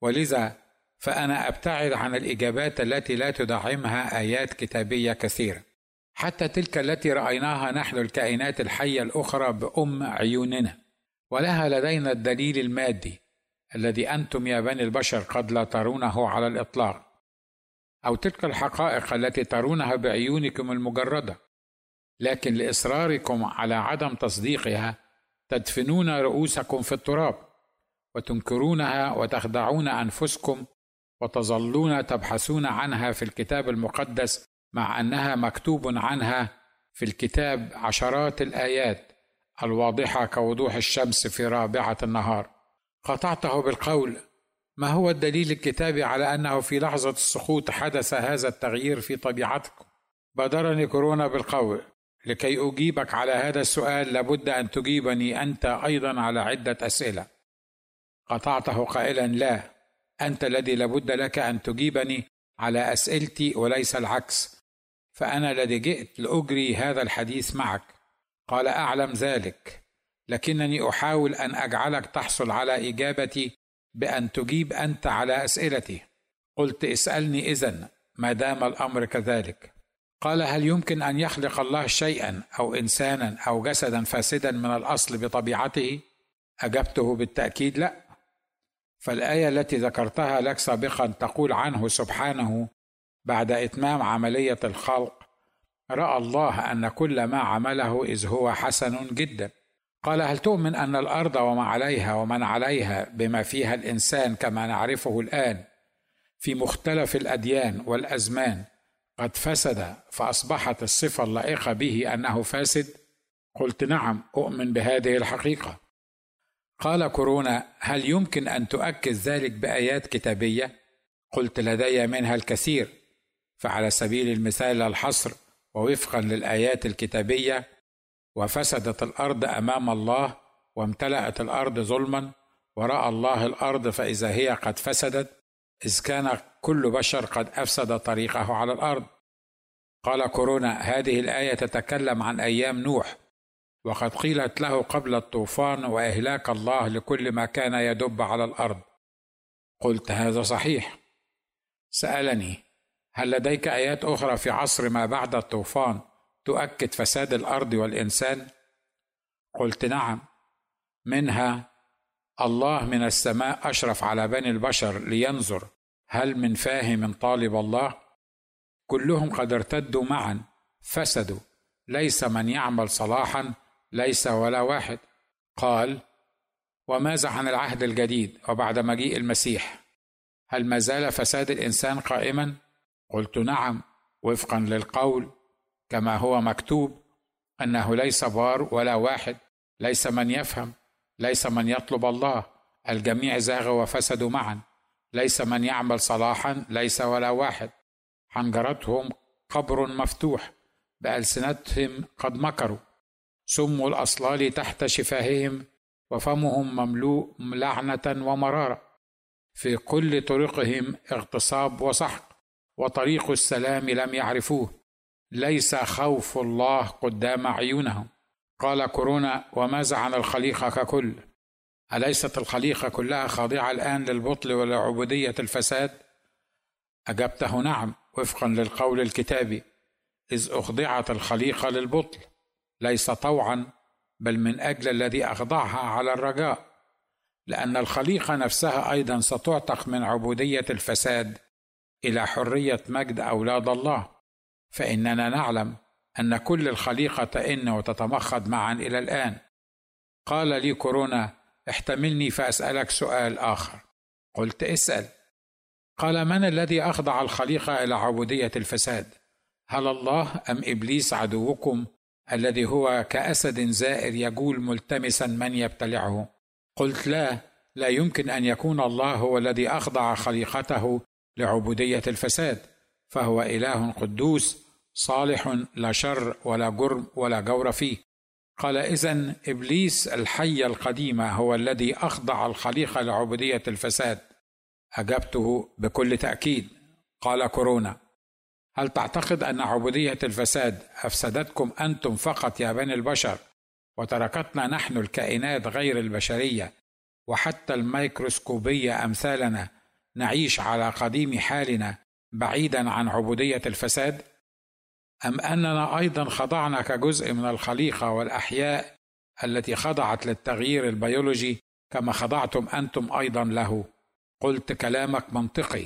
ولذا فأنا أبتعد عن الإجابات التي لا تدعمها آيات كتابية كثيرة، حتى تلك التي رأيناها نحن الكائنات الحية الأخرى بأم عيوننا، ولها لدينا الدليل المادي الذي أنتم يا بني البشر قد لا ترونه على الإطلاق، أو تلك الحقائق التي ترونها بعيونكم المجردة، لكن لإصراركم على عدم تصديقها تدفنون رؤوسكم في التراب وتنكرونها وتخدعون أنفسكم وتظلون تبحثون عنها في الكتاب المقدس، مع أنها مكتوب عنها في الكتاب عشرات الآيات الواضحة كوضوح الشمس في رابعة النهار. قطعته بالقول: ما هو الدليل الكتابي على أنه في لحظة السقوط حدث هذا التغيير في طبيعتكم؟ بادرني كورونا بالقول: لكي أجيبك على هذا السؤال لابد أن تجيبني أنت أيضا على عدة أسئلة. قطعته قائلا: لا، أنت الذي لابد لك أن تجيبني على أسئلتي وليس العكس، فأنا الذي جئت لأجري هذا الحديث معك. قال: أعلم ذلك، لكنني أحاول أن أجعلك تحصل على إجابتي بأن تجيب أنت على أسئلتي. قلت: اسألني إذن ما دام الأمر كذلك. قال: هل يمكن أن يخلق الله شيئا أو إنسانا أو جسدا فاسدا من الأصل بطبيعته؟ أجبته بالتأكيد: لا، فالآية التي ذكرتها لك سابقا تقول عنه سبحانه بعد إتمام عملية الخلق: رأى الله أن كل ما عمله إذ هو حسن جدا. قال: هل تؤمن أن الأرض وما عليها ومن عليها بما فيها الإنسان كما نعرفه الآن في مختلف الأديان والأزمان قد فسد فأصبحت الصفة اللائقة به أنه فاسد؟ قلت: نعم، أؤمن بهذه الحقيقة. قال كورونا: هل يمكن أن تؤكد ذلك بآيات كتابية؟ قلت: لدي منها الكثير، فعلى سبيل المثال الحصر ووفقا للآيات الكتابية: وفسدت الأرض أمام الله وامتلأت الأرض ظلما ورأى الله الأرض فإذا هي قد فسدت، إذ كان كل بشر قد أفسد طريقه على الأرض. قال كورونا: هذه الآية تتكلم عن أيام نوح، وقد قيلت له قبل الطوفان وإهلاك الله لكل ما كان يدب على الأرض. قلت: هذا صحيح. سألني: هل لديك آيات أخرى في عصر ما بعد الطوفان تؤكد فساد الأرض والإنسان؟ قلت: نعم، منها الله من السماء أشرف على بني البشر لينظر هل من فاهم طالب الله. كلهم قد ارتدوا معا، فسدوا، ليس من يعمل صلاحا، ليس ولا واحد. قال: وماذا عن العهد الجديد وبعد مجيء المسيح؟ هل ما زال فساد الإنسان قائما؟ قلت: نعم، وفقا للقول كما هو مكتوب أنه ليس بار ولا واحد، ليس من يفهم، ليس من يطلب الله، الجميع زاغوا وفسدوا معا، ليس من يعمل صلاحا، ليس ولا واحد. حنجرتهم قبر مفتوح، بألسنتهم قد مكروا، سم الأصلال تحت شفاههم، وفمهم مملوء لعنة ومرارة، في كل طرقهم اغتصاب وسحق، وطريق السلام لم يعرفوه، ليس خوف الله قدام عيونهم. قال كورونا: وماذا عن الخليقة ككل؟ أليست الخليقة كلها خاضعة الآن للبطل ولعبودية الفساد؟ أجبته: نعم، وفقا للقول الكتابي، إذ أخضعت الخليقة للبطل، ليس طوعا بل من أجل الذي أخضعها على الرجاء، لأن الخليقة نفسها أيضا ستعتق من عبودية الفساد إلى حرية مجد أولاد الله، فإننا نعلم أن كل الخليقة تئن وتتمخض معا إلى الآن. قال لي كورونا: احتملني فأسألك سؤال آخر. قلت: اسأل. قال: من الذي أخضع الخليقة إلى عبودية الفساد؟ هل الله أم إبليس عدوكم الذي هو كأسد زائر يجول ملتمسا من يبتلعه؟ قلت: لا، لا يمكن أن يكون الله هو الذي أخضع خليقته لعبودية الفساد، فهو إله قدوس صالح، لا شر ولا جرم ولا جور فيه. قال: إذن إبليس الحية القديمة هو الذي أخضع الخليقة لعبودية الفساد. أجبته: بكل تأكيد. قال كورونا: هل تعتقد أن عبودية الفساد أفسدتكم أنتم فقط يا بني البشر، وتركتنا نحن الكائنات غير البشرية وحتى الميكروسكوبية أمثالنا نعيش على قديم حالنا بعيدا عن عبودية الفساد؟ أم أننا أيضا خضعنا كجزء من الخليقة والأحياء التي خضعت للتغيير البيولوجي كما خضعتم أنتم أيضا له؟ قلت: كلامك منطقي،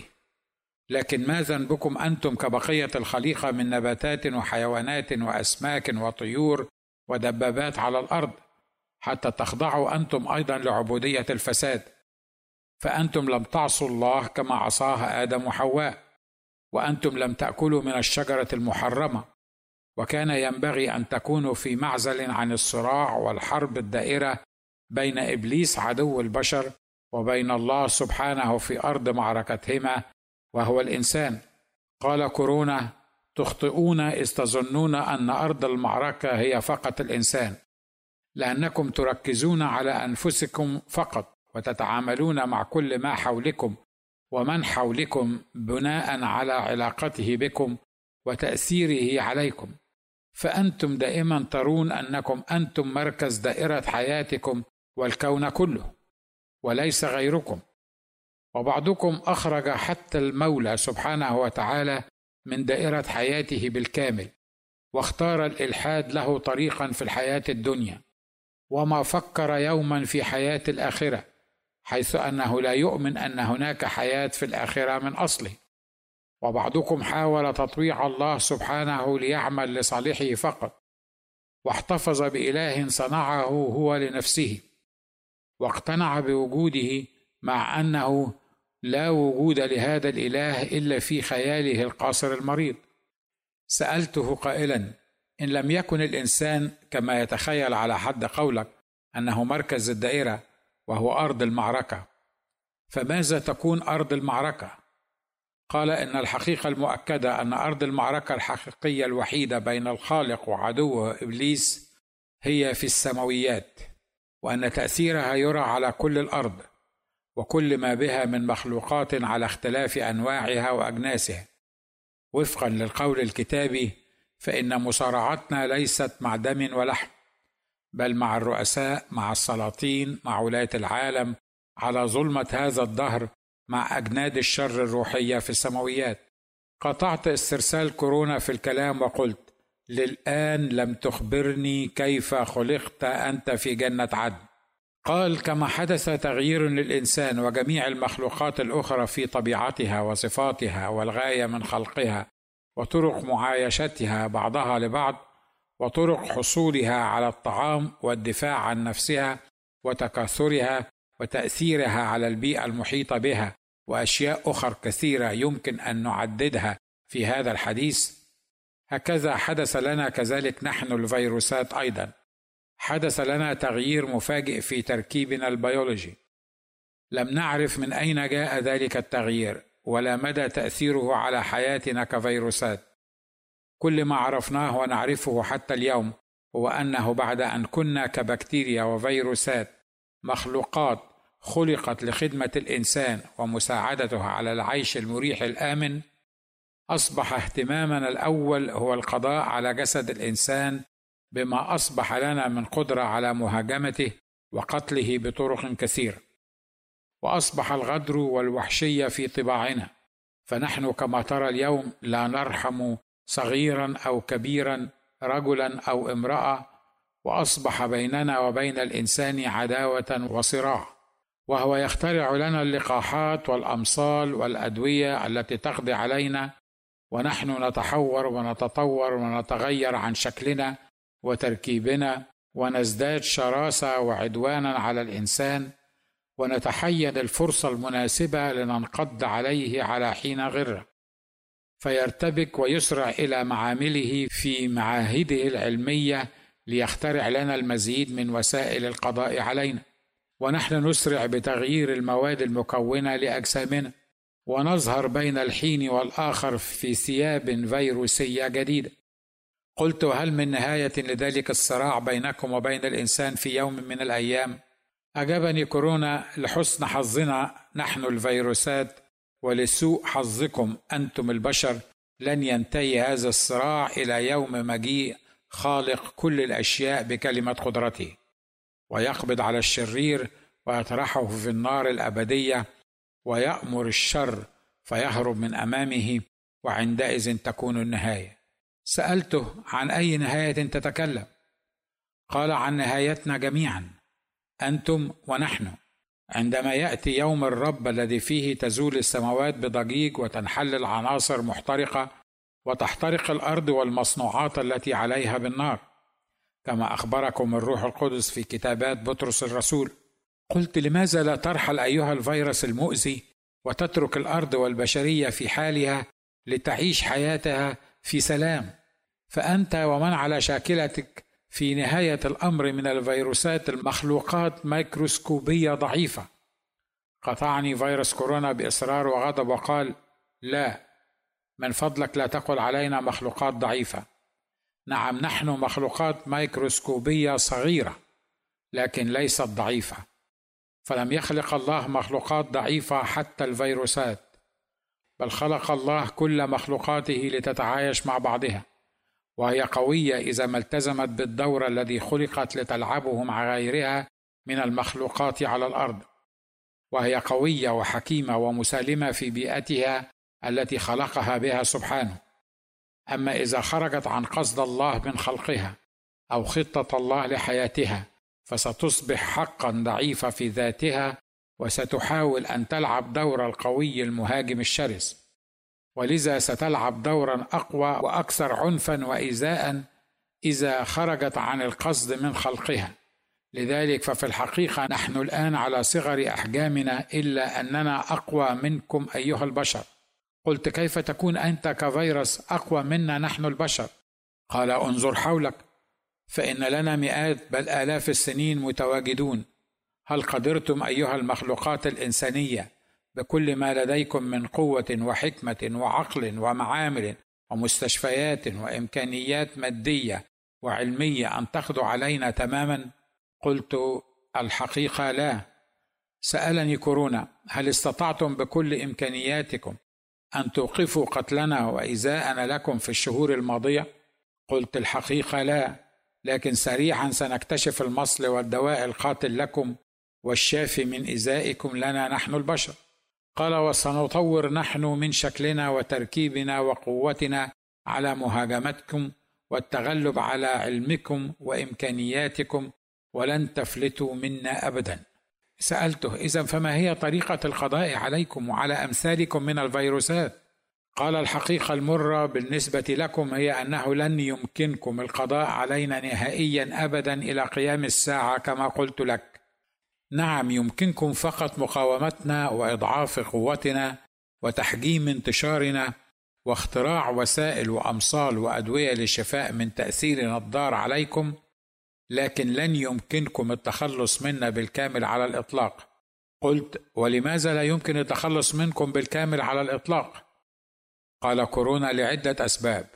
لكن ما ذنبكم أنتم كبقية الخليقة من نباتات وحيوانات وأسماك وطيور ودبابات على الأرض حتى تخضعوا أنتم أيضا لعبودية الفساد؟ فأنتم لم تعصوا الله كما عصاها آدم وحواء، وأنتم لم تأكلوا من الشجرة المحرمة، وكان ينبغي أن تكونوا في معزل عن الصراع والحرب الدائرة بين إبليس عدو البشر وبين الله سبحانه في أرض معركتهما وهو الإنسان. قال كورونا: تخطئون إذ تظنون أن أرض المعركة هي فقط الإنسان، لأنكم تركزون على أنفسكم فقط وتتعاملون مع كل ما حولكم ومن حولكم بناء على علاقته بكم وتأثيره عليكم، فأنتم دائما ترون أنكم أنتم مركز دائرة حياتكم والكون كله وليس غيركم. وبعضكم أخرج حتى المولى سبحانه وتعالى من دائرة حياته بالكامل، واختار الإلحاد له طريقا في الحياة الدنيا، وما فكر يوما في حياة الآخرة، حيث أنه لا يؤمن أن هناك حياة في الآخرة من أصله. وبعضكم حاول تطويع الله سبحانه ليعمل لصالحه فقط، واحتفظ بإله صنعه هو لنفسه، واقتنع بوجوده مع أنه لا وجود لهذا الإله إلا في خياله القاصر المريض. سألته قائلا: إن لم يكن الإنسان كما يتخيل على حد قولك أنه مركز الدائرة وهو أرض المعركة، فماذا تكون أرض المعركة؟ قال: إن الحقيقة المؤكدة أن أرض المعركة الحقيقية الوحيدة بين الخالق وعدوه إبليس هي في السماويات، وأن تأثيرها يرى على كل الأرض وكل ما بها من مخلوقات على اختلاف أنواعها وأجناسها، وفقا للقول الكتابي: فإن مصارعتنا ليست مع دم ولحم، بل مع الرؤساء، مع السلاطين، مع ولاة العالم، على ظلمة هذا الدهر، مع أجناد الشر الروحية في السماويات. قطعت استرسال كورونا في الكلام وقلت: للآن لم تخبرني كيف خلقت أنت في جنة عدن. قال: كما حدث تغيير للإنسان وجميع المخلوقات الأخرى في طبيعتها وصفاتها والغاية من خلقها وطرق معايشتها بعضها لبعض وطرق حصولها على الطعام والدفاع عن نفسها وتكاثرها وتأثيرها على البيئة المحيطة بها وأشياء أخرى كثيرة يمكن أن نعددها في هذا الحديث. هكذا حدث لنا كذلك نحن الفيروسات أيضا، حدث لنا تغيير مفاجئ في تركيبنا البيولوجي، لم نعرف من أين جاء ذلك التغيير ولا مدى تأثيره على حياتنا كفيروسات. كل ما عرفناه ونعرفه حتى اليوم هو أنه بعد أن كنا كبكتيريا وفيروسات مخلوقات خلقت لخدمة الإنسان ومساعدته على العيش المريح الآمن، أصبح اهتمامنا الأول هو القضاء على جسد الإنسان بما أصبح لنا من قدرة على مهاجمته وقتله بطرق كثيرة، وأصبح الغدر والوحشية في طباعنا، فنحن كما ترى اليوم لا نرحم صغيرا أو كبيرا، رجلا أو امرأة، وأصبح بيننا وبين الإنسان عداوة وصراع، وهو يخترع لنا اللقاحات والأمصال والأدوية التي تقضي علينا ونحن نتحور ونتطور ونتغير عن شكلنا وتركيبنا، ونزداد شراسة وعدوانا على الإنسان، ونتحين الفرصة المناسبة لننقض عليه على حين غره، فيرتبك ويسرع إلى معامله في معاهده العلمية ليخترع لنا المزيد من وسائل القضاء علينا، ونحن نسرع بتغيير المواد المكونة لأجسامنا، ونظهر بين الحين والآخر في ثياب فيروسية جديدة. قلت: هل من نهاية لذلك الصراع بينكم وبين الإنسان في يوم من الأيام؟ أجابني كورونا: لحسن حظنا نحن الفيروسات ولسوء حظكم أنتم البشر لن ينتهي هذا الصراع إلى يوم مجيء خالق كل الأشياء بكلمة قدرته، ويقبض على الشرير ويطرحه في النار الأبدية، ويأمر الشر فيهرب من أمامه، وعندئذ تكون النهاية. سألته: عن أي نهاية تتكلم؟ قال: عن نهايتنا جميعا، أنتم ونحن، عندما يأتي يوم الرب الذي فيه تزول السماوات بضجيج، وتنحل العناصر محترقة، وتحترق الأرض والمصنوعات التي عليها بالنار، كما أخبركم الروح القدس في كتابات بطرس الرسول. قلت: لماذا لا ترحل أيها الفيروس المؤذي وتترك الأرض والبشرية في حالها لتعيش حياتها في سلام؟ فأنت ومن على شاكلتك في نهاية الأمر من الفيروسات المخلوقات ميكروسكوبية ضعيفة. قطعني فيروس كورونا بإصرار وغضب وقال: لا، من فضلك لا تقل علينا مخلوقات ضعيفة. نعم، نحن مخلوقات ميكروسكوبية صغيرة، لكن ليست ضعيفة، فلم يخلق الله مخلوقات ضعيفة حتى الفيروسات، بل خلق الله كل مخلوقاته لتتعايش مع بعضها، وهي قوية إذا ما التزمت بالدور الذي خلقت لتلعبه مع غيرها من المخلوقات على الأرض، وهي قوية وحكيمة ومسالمة في بيئتها التي خلقها بها سبحانه. أما إذا خرجت عن قصد الله من خلقها أو خطة الله لحياتها، فستصبح حقا ضعيفة في ذاتها، وستحاول أن تلعب دور القوي المهاجم الشرس، ولذا ستلعب دورا أقوى وأكثر عنفا وإيذاء إذا خرجت عن القصد من خلقها. لذلك ففي الحقيقة نحن الآن على صغر أحجامنا، إلا أننا أقوى منكم أيها البشر. قلت: كيف تكون أنت كفيروس أقوى منا نحن البشر؟ قال: انظر حولك، فإن لنا مئات بل آلاف السنين متواجدون. هل قدرتم أيها المخلوقات الإنسانية بكل ما لديكم من قوة وحكمة وعقل ومعامل ومستشفيات وإمكانيات مادية وعلمية أن تخضوا علينا تماما؟ قلت: الحقيقة لا. سألني كورونا: هل استطعتم بكل إمكانياتكم أن توقفوا قتلنا وإيذاءنا لكم في الشهور الماضية؟ قلت: الحقيقة لا، لكن سريعا سنكتشف المصل والدواء القاتل لكم والشافي من إيذائكم لنا نحن البشر. قال: وسنطور نحن من شكلنا وتركيبنا وقوتنا على مهاجمتكم والتغلب على علمكم وإمكانياتكم، ولن تفلتوا منا أبدا. سألته: إذن فما هي طريقة القضاء عليكم وعلى أمثالكم من الفيروسات؟ قال: الحقيقة المرة بالنسبة لكم هي أنه لن يمكنكم القضاء علينا نهائيا أبدا إلى قيام الساعة كما قلت لك. نعم، يمكنكم فقط مقاومتنا وإضعاف قوتنا وتحجيم انتشارنا واختراع وسائل وأمصال وأدوية للشفاء من تأثيرنا الضار عليكم، لكن لن يمكنكم التخلص منا بالكامل على الإطلاق. قلت: ولماذا لا يمكن التخلص منكم بالكامل على الإطلاق؟ قال كورونا: لعدة أسباب.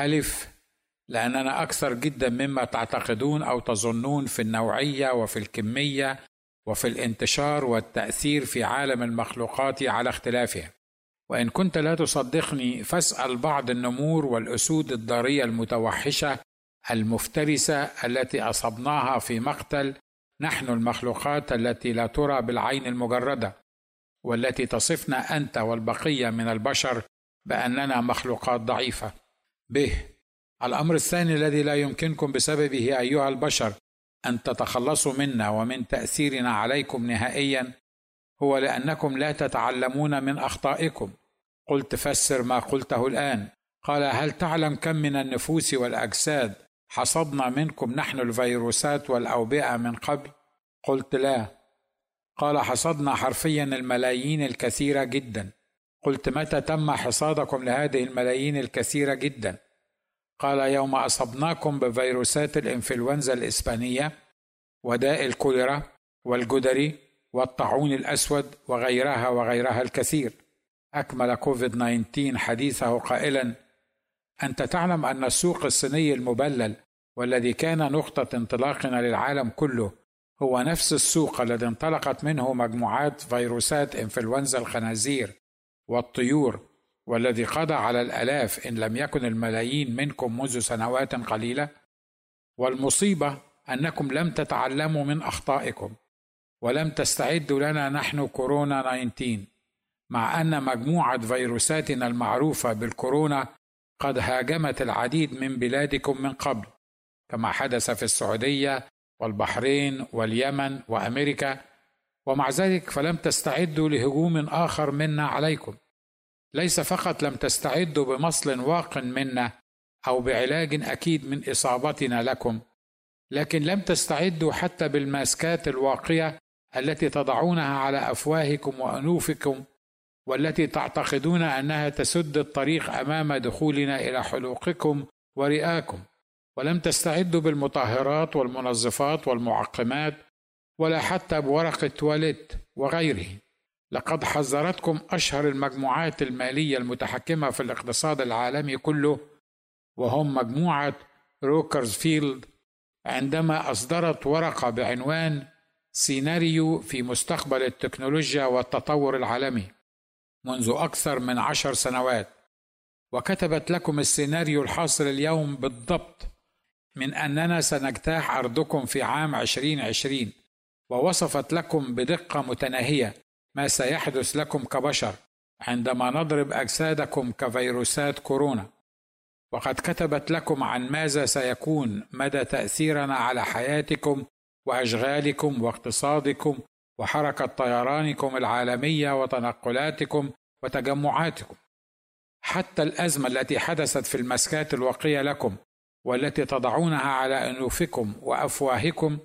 ألف: لأننا أكثر جدا مما تعتقدون أو تظنون في النوعية وفي الكمية وفي الانتشار والتأثير في عالم المخلوقات على اختلافها، وإن كنت لا تصدقني فاسأل بعض النمور والأسود الضارية المتوحشة المفترسة التي أصبناها في مقتل نحن المخلوقات التي لا ترى بالعين المجردة، والتي تصفنا أنت والبقية من البشر بأننا مخلوقات ضعيفة. به الأمر الثاني الذي لا يمكنكم بسببه أيها البشر أن تتخلصوا منا ومن تأثيرنا عليكم نهائيا، هو لأنكم لا تتعلمون من أخطائكم، قلت فسر ما قلته الآن. قال: هل تعلم كم من النفوس والأجساد حصدنا منكم نحن الفيروسات والأوبئة من قبل؟ قلت: لا. قال: حصدنا حرفيا الملايين الكثيرة جدا. قلت: متى تم حصادكم لهذه الملايين الكثيرة جدا؟ قال: يوم أصبناكم بفيروسات الإنفلونزا الإسبانية وداء الكوليرا والجدري والطاعون الأسود وغيرها وغيرها الكثير. أكمل كوفيد تسعة عشر حديثه قائلا: أنت تعلم أن السوق الصيني المبلل والذي كان نقطة انطلاقنا للعالم كله هو نفس السوق الذي انطلقت منه مجموعات فيروسات إنفلونزا الخنازير والطيور، والذي قضى على الآلاف إن لم يكن الملايين منكم منذ سنوات قليلة. والمصيبة أنكم لم تتعلموا من أخطائكم ولم تستعدوا لنا نحن كورونا تسعة عشر، مع أن مجموعة فيروساتنا المعروفة بالكورونا قد هاجمت العديد من بلادكم من قبل، كما حدث في السعودية والبحرين واليمن وأمريكا، ومع ذلك فلم تستعدوا لهجوم آخر منا عليكم. ليس فقط لم تستعدوا بمصل واق منا أو بعلاج أكيد من إصابتنا لكم، لكن لم تستعدوا حتى بالماسكات الواقية التي تضعونها على أفواهكم وأنوفكم، والتي تعتقدون أنها تسد الطريق أمام دخولنا إلى حلوقكم ورئاكم. ولم تستعدوا بالمطهرات والمنظفات والمعقمات، ولا حتى بورق التواليت وغيره. لقد حذرتكم أشهر المجموعات المالية المتحكمة في الاقتصاد العالمي كله، وهم مجموعة روكرزفيلد، عندما أصدرت ورقة بعنوان سيناريو في مستقبل التكنولوجيا والتطور العالمي منذ أكثر من عشر سنوات، وكتبت لكم السيناريو الحاصل اليوم بالضبط من أننا سنجتاح أرضكم في عام عشرين عشرين، ووصفت لكم بدقة متناهية ما سيحدث لكم كبشر عندما نضرب أجسادكم كفيروسات كورونا، وقد كتبت لكم عن ماذا سيكون مدى تأثيرنا على حياتكم وأشغالكم واقتصادكم وحركة طيرانكم العالمية وتنقلاتكم وتجمعاتكم. حتى الأزمة التي حدثت في المسكات الواقية لكم والتي تضعونها على أنوفكم وأفواهكم،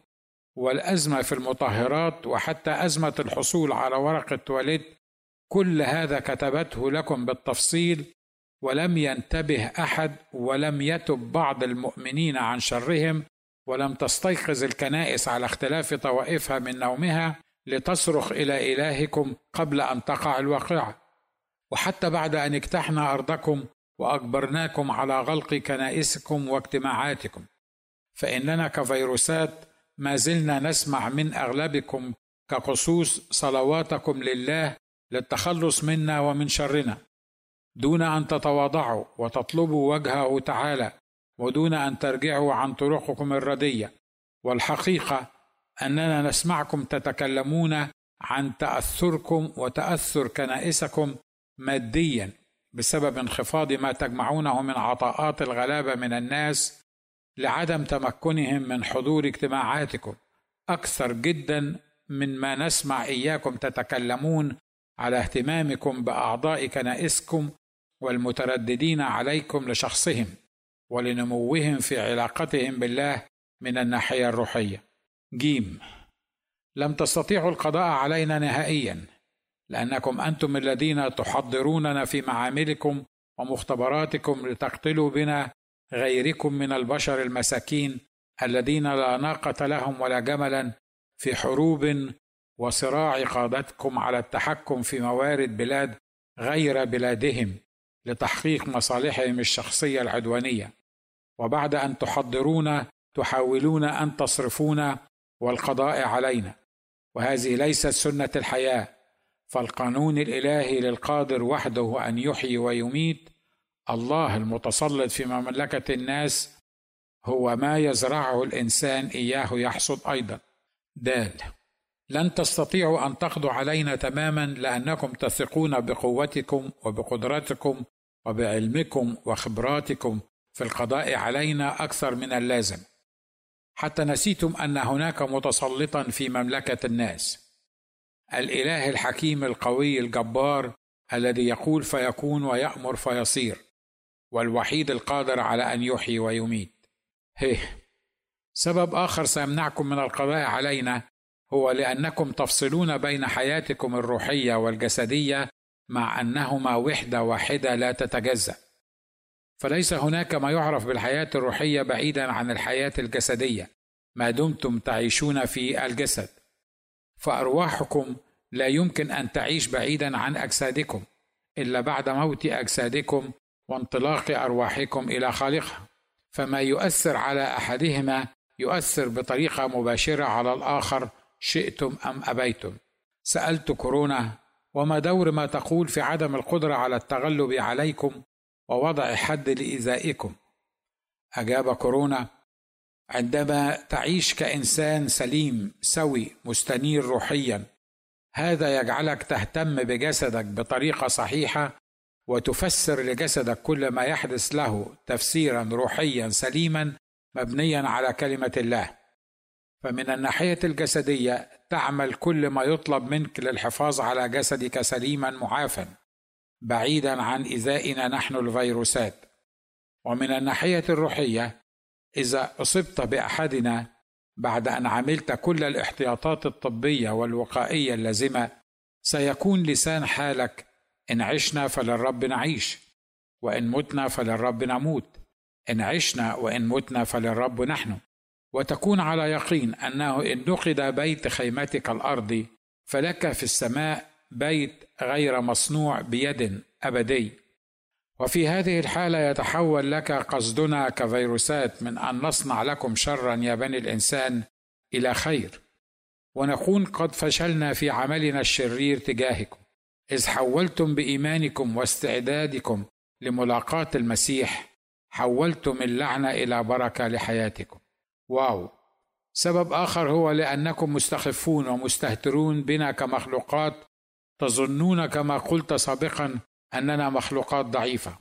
والأزمة في المطهرات، وحتى أزمة الحصول على ورق التواليت، كل هذا كتبته لكم بالتفصيل، ولم ينتبه أحد، ولم يتب بعض المؤمنين عن شرهم، ولم تستيقظ الكنائس على اختلاف طوائفها من نومها لتصرخ إلى إلهكم قبل أن تقع الواقعة. وحتى بعد أن اجتاحنا أرضكم وأجبرناكم على غلق كنائسكم واجتماعاتكم، فإننا كفيروسات ما زلنا نسمع من أغلبكم كقصوص صلواتكم لله للتخلص منا ومن شرنا، دون أن تتواضعوا وتطلبوا وجهه تعالى، ودون أن ترجعوا عن طرقكم الردية. والحقيقة أننا نسمعكم تتكلمون عن تأثركم وتأثر كنائسكم ماديا بسبب انخفاض ما تجمعونه من عطاءات الغلابة من الناس لعدم تمكنهم من حضور اجتماعاتكم، أكثر جدا من ما نسمع إياكم تتكلمون على اهتمامكم بأعضاء كنائسكم والمترددين عليكم لشخصهم ولنموهم في علاقتهم بالله من الناحية الروحية. جيم، لم تستطيعوا القضاء علينا نهائيا، لأنكم أنتم الذين تحضروننا في معاملكم ومختبراتكم لتقتلوا بنا غيركم من البشر المساكين الذين لا ناقة لهم ولا جملا في حروب وصراع قادتكم على التحكم في موارد بلاد غير بلادهم لتحقيق مصالحهم الشخصية العدوانية. وبعد أن تحضرونا تحاولون أن تصرفونا والقضاء علينا، وهذه ليست سنة الحياة، فالقانون الإلهي للقادر وحده أن يحيي ويميت، الله المتسلط في مملكة الناس، هو ما يزرعه الإنسان إياه يحصد أيضا. دال، لن تستطيعوا أن تقضوا علينا تماما، لأنكم تثقون بقوتكم وبقدرتكم وبعلمكم وخبراتكم في القضاء علينا أكثر من اللازم، حتى نسيتم أن هناك متسلطا في مملكة الناس، الإله الحكيم القوي الجبار الذي يقول فيكون ويأمر فيصير، والوحيد القادر على أن يحيي ويميت. هيه. سبب آخر سيمنعكم من القضاء علينا هو لأنكم تفصلون بين حياتكم الروحية والجسدية مع أنهما وحدة واحدة لا تتجزأ. فليس هناك ما يعرف بالحياة الروحية بعيدا عن الحياة الجسدية ما دمتم تعيشون في الجسد، فأرواحكم لا يمكن أن تعيش بعيدا عن أجسادكم إلا بعد موت أجسادكم وانطلاق أرواحكم إلى خالقها، فما يؤثر على أحدهما يؤثر بطريقة مباشرة على الآخر شئتم أم أبيتم. سألت كورونا وما دور ما تقول في عدم القدرة على التغلب عليكم ووضع حد لإيذائكم؟ أجاب كورونا: عندما تعيش كإنسان سليم سوي مستنير روحيا، هذا يجعلك تهتم بجسدك بطريقة صحيحة وتفسر لجسدك كل ما يحدث له تفسيرا روحيا سليما مبنيا على كلمة الله. فمن الناحية الجسدية تعمل كل ما يطلب منك للحفاظ على جسدك سليما معافا بعيدا عن إيذائنا نحن الفيروسات. ومن الناحية الروحية إذا أصبت بأحدنا بعد أن عملت كل الاحتياطات الطبية والوقائية اللازمة سيكون لسان حالك: إن عشنا فللرب نعيش، وإن متنا فللرب نموت، إن عشنا وإن متنا فللرب نحن. وتكون على يقين أنه إن نقد بيت خيمتك الأرضي فلك في السماء بيت غير مصنوع بيد أبدي. وفي هذه الحالة يتحول لك قصدنا كفيروسات من أن نصنع لكم شرا يا بني الإنسان إلى خير، ونكون قد فشلنا في عملنا الشرير تجاهكم، إذ حولتم بإيمانكم واستعدادكم لملاقاة المسيح حولتم اللعنة إلى بركة لحياتكم. واو. سبب آخر هو لأنكم مستخفون ومستهترون بنا كمخلوقات، تظنون كما قلت سابقا أننا مخلوقات ضعيفة،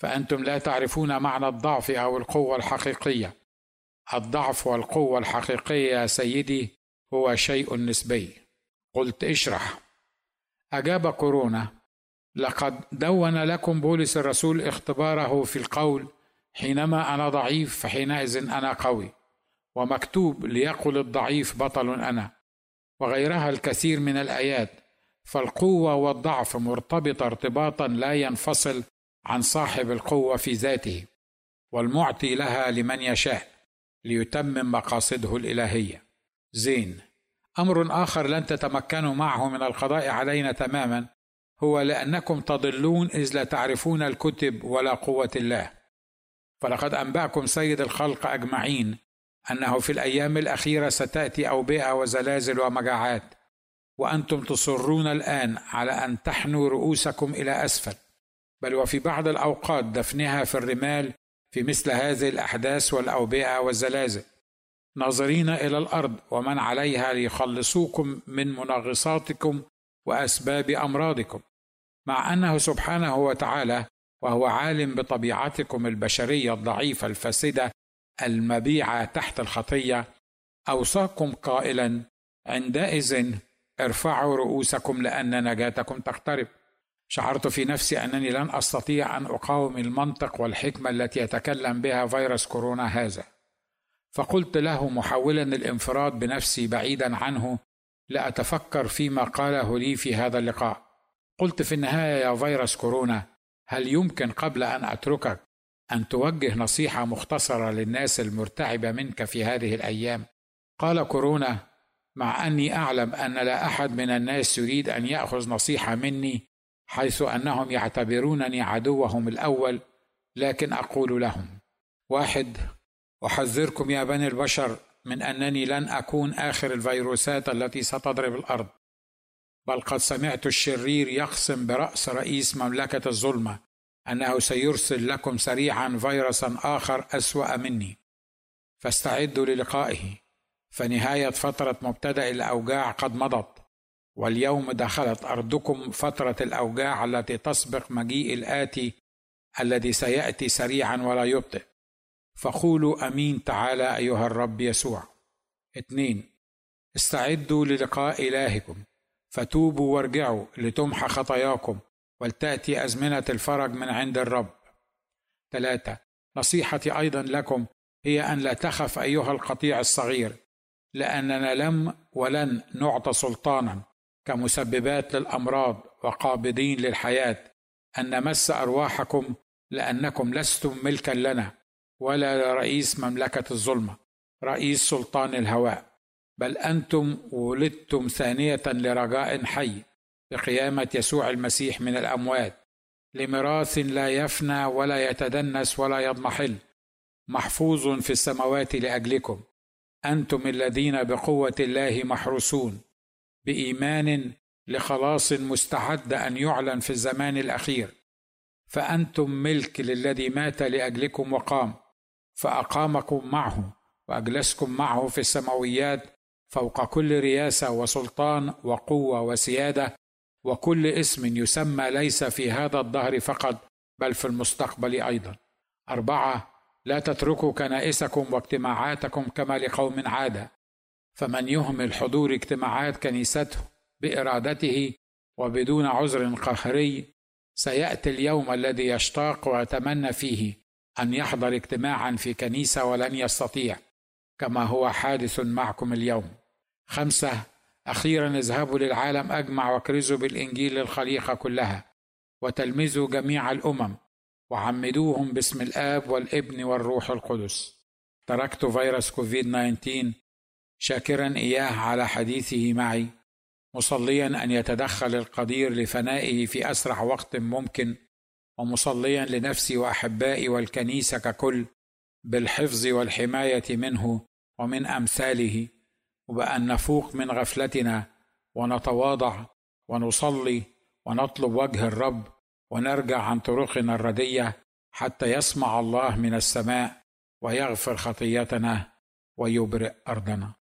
فأنتم لا تعرفون معنى الضعف أو القوة الحقيقية. الضعف والقوة الحقيقية يا سيدي هو شيء نسبي. قلت: اشرح. أجاب كورونا: لقد دون لكم بولس الرسول اختباره في القول: حينما أنا ضعيف فحينئذ أنا قوي، ومكتوب: ليقل الضعيف بطل أنا، وغيرها الكثير من الآيات. فالقوة والضعف مرتبطة ارتباطا لا ينفصل عن صاحب القوة في ذاته، والمعطي لها لمن يشاء ليتمم مقاصده الإلهية. زين. أمر آخر لن تتمكنوا معه من القضاء علينا تماما هو لأنكم تضلون إذ لا تعرفون الكتب ولا قوة الله. فلقد أنبأكم سيد الخلق أجمعين أنه في الأيام الأخيرة ستأتي أوبئة وزلازل ومجاعات، وأنتم تصرون الآن على أن تحنوا رؤوسكم إلى أسفل، بل وفي بعض الأوقات دفنها في الرمال في مثل هذه الأحداث والأوبئة والزلازل، ناظرين إلى الأرض ومن عليها ليخلصوكم من منغصاتكم وأسباب أمراضكم، مع أنه سبحانه وتعالى وهو عالم بطبيعتكم البشرية الضعيفة الفاسدة المبيعة تحت الخطية أوصاكم قائلا: عندئذ ارفعوا رؤوسكم لأن نجاتكم تقترب. شعرت في نفسي أنني لن أستطيع أن أقاوم المنطق والحكمة التي يتكلم بها فيروس كورونا هذا، فقلت له محاولا الانفراد بنفسي بعيدا عنه لأتفكر فيما قاله لي في هذا اللقاء. قلت في النهاية: يا فيروس كورونا، هل يمكن قبل أن أتركك أن توجه نصيحة مختصرة للناس المرتعبة منك في هذه الأيام؟ قال كورونا: مع أني أعلم أن لا أحد من الناس يريد أن يأخذ نصيحة مني حيث أنهم يعتبرونني عدوهم الأول، لكن أقول لهم: واحد، أحذركم يا بني البشر من أنني لن أكون آخر الفيروسات التي ستضرب الأرض، بل قد سمعت الشرير يقسم برأس رئيس مملكة الظلمة أنه سيرسل لكم سريعا فيروسا آخر أسوأ مني، فاستعدوا للقائه، فنهاية فترة مبتدأ الأوجاع قد مضت، واليوم دخلت أرضكم فترة الأوجاع التي تسبق مجيء الآتي الذي سيأتي سريعا ولا يبطئ، فقولوا أمين تعالى أيها الرب يسوع. اثنين، استعدوا للقاء إلهكم، فتوبوا وارجعوا لتمحى خطاياكم ولتأتي أزمنة الفرج من عند الرب. ثلاثة، نصيحتي أيضا لكم هي أن لا تخف أيها القطيع الصغير، لأننا لم ولن نعطى سلطانا كمسببات للأمراض وقابضين للحياة أن نمس أرواحكم، لأنكم لستم ملكا لنا ولا لرئيس مملكة الظلمة رئيس سلطان الهواء، بل أنتم ولدتم ثانية لرجاء حي بقيامة يسوع المسيح من الأموات، لميراث لا يفنى ولا يتدنس ولا يضمحل، محفوظ في السماوات لأجلكم. أنتم الذين بقوة الله محروسون بإيمان لخلاص مستعد أن يعلن في الزمان الأخير، فأنتم ملك للذي مات لأجلكم وقام، فأقامكم معه وأجلسكم معه في السماويات فوق كل رياسة وسلطان وقوة وسيادة وكل اسم يسمى، ليس في هذا الدهر فقط بل في المستقبل أيضا. أربعة، لا تتركوا كنائسكم واجتماعاتكم كما لقوم عادة، فمن يهمل حضور اجتماعات كنيسته بإرادته وبدون عذر قهري سيأتي اليوم الذي يشتاق ويتمنى فيه أن يحضر اجتماعا في كنيسة ولن يستطيع، كما هو حادث معكم اليوم. خمسة، أخيرا اذهبوا للعالم أجمع واكرزوا بالإنجيل للخليقة كلها، وتلمذوا جميع الأمم وعمدوهم باسم الآب والابن والروح القدس. تركت فيروس كوفيد تسعة عشر شاكرا إياه على حديثه معي، مصليا أن يتدخل القدير لفنائه في أسرع وقت ممكن، ومصليا لنفسي وأحبائي والكنيسة ككل بالحفظ والحماية منه ومن أمثاله، وبأن نفوق من غفلتنا ونتواضع ونصلي ونطلب وجه الرب ونرجع عن طرقنا الردية، حتى يسمع الله من السماء ويغفر خطيتنا ويبرئ أرضنا.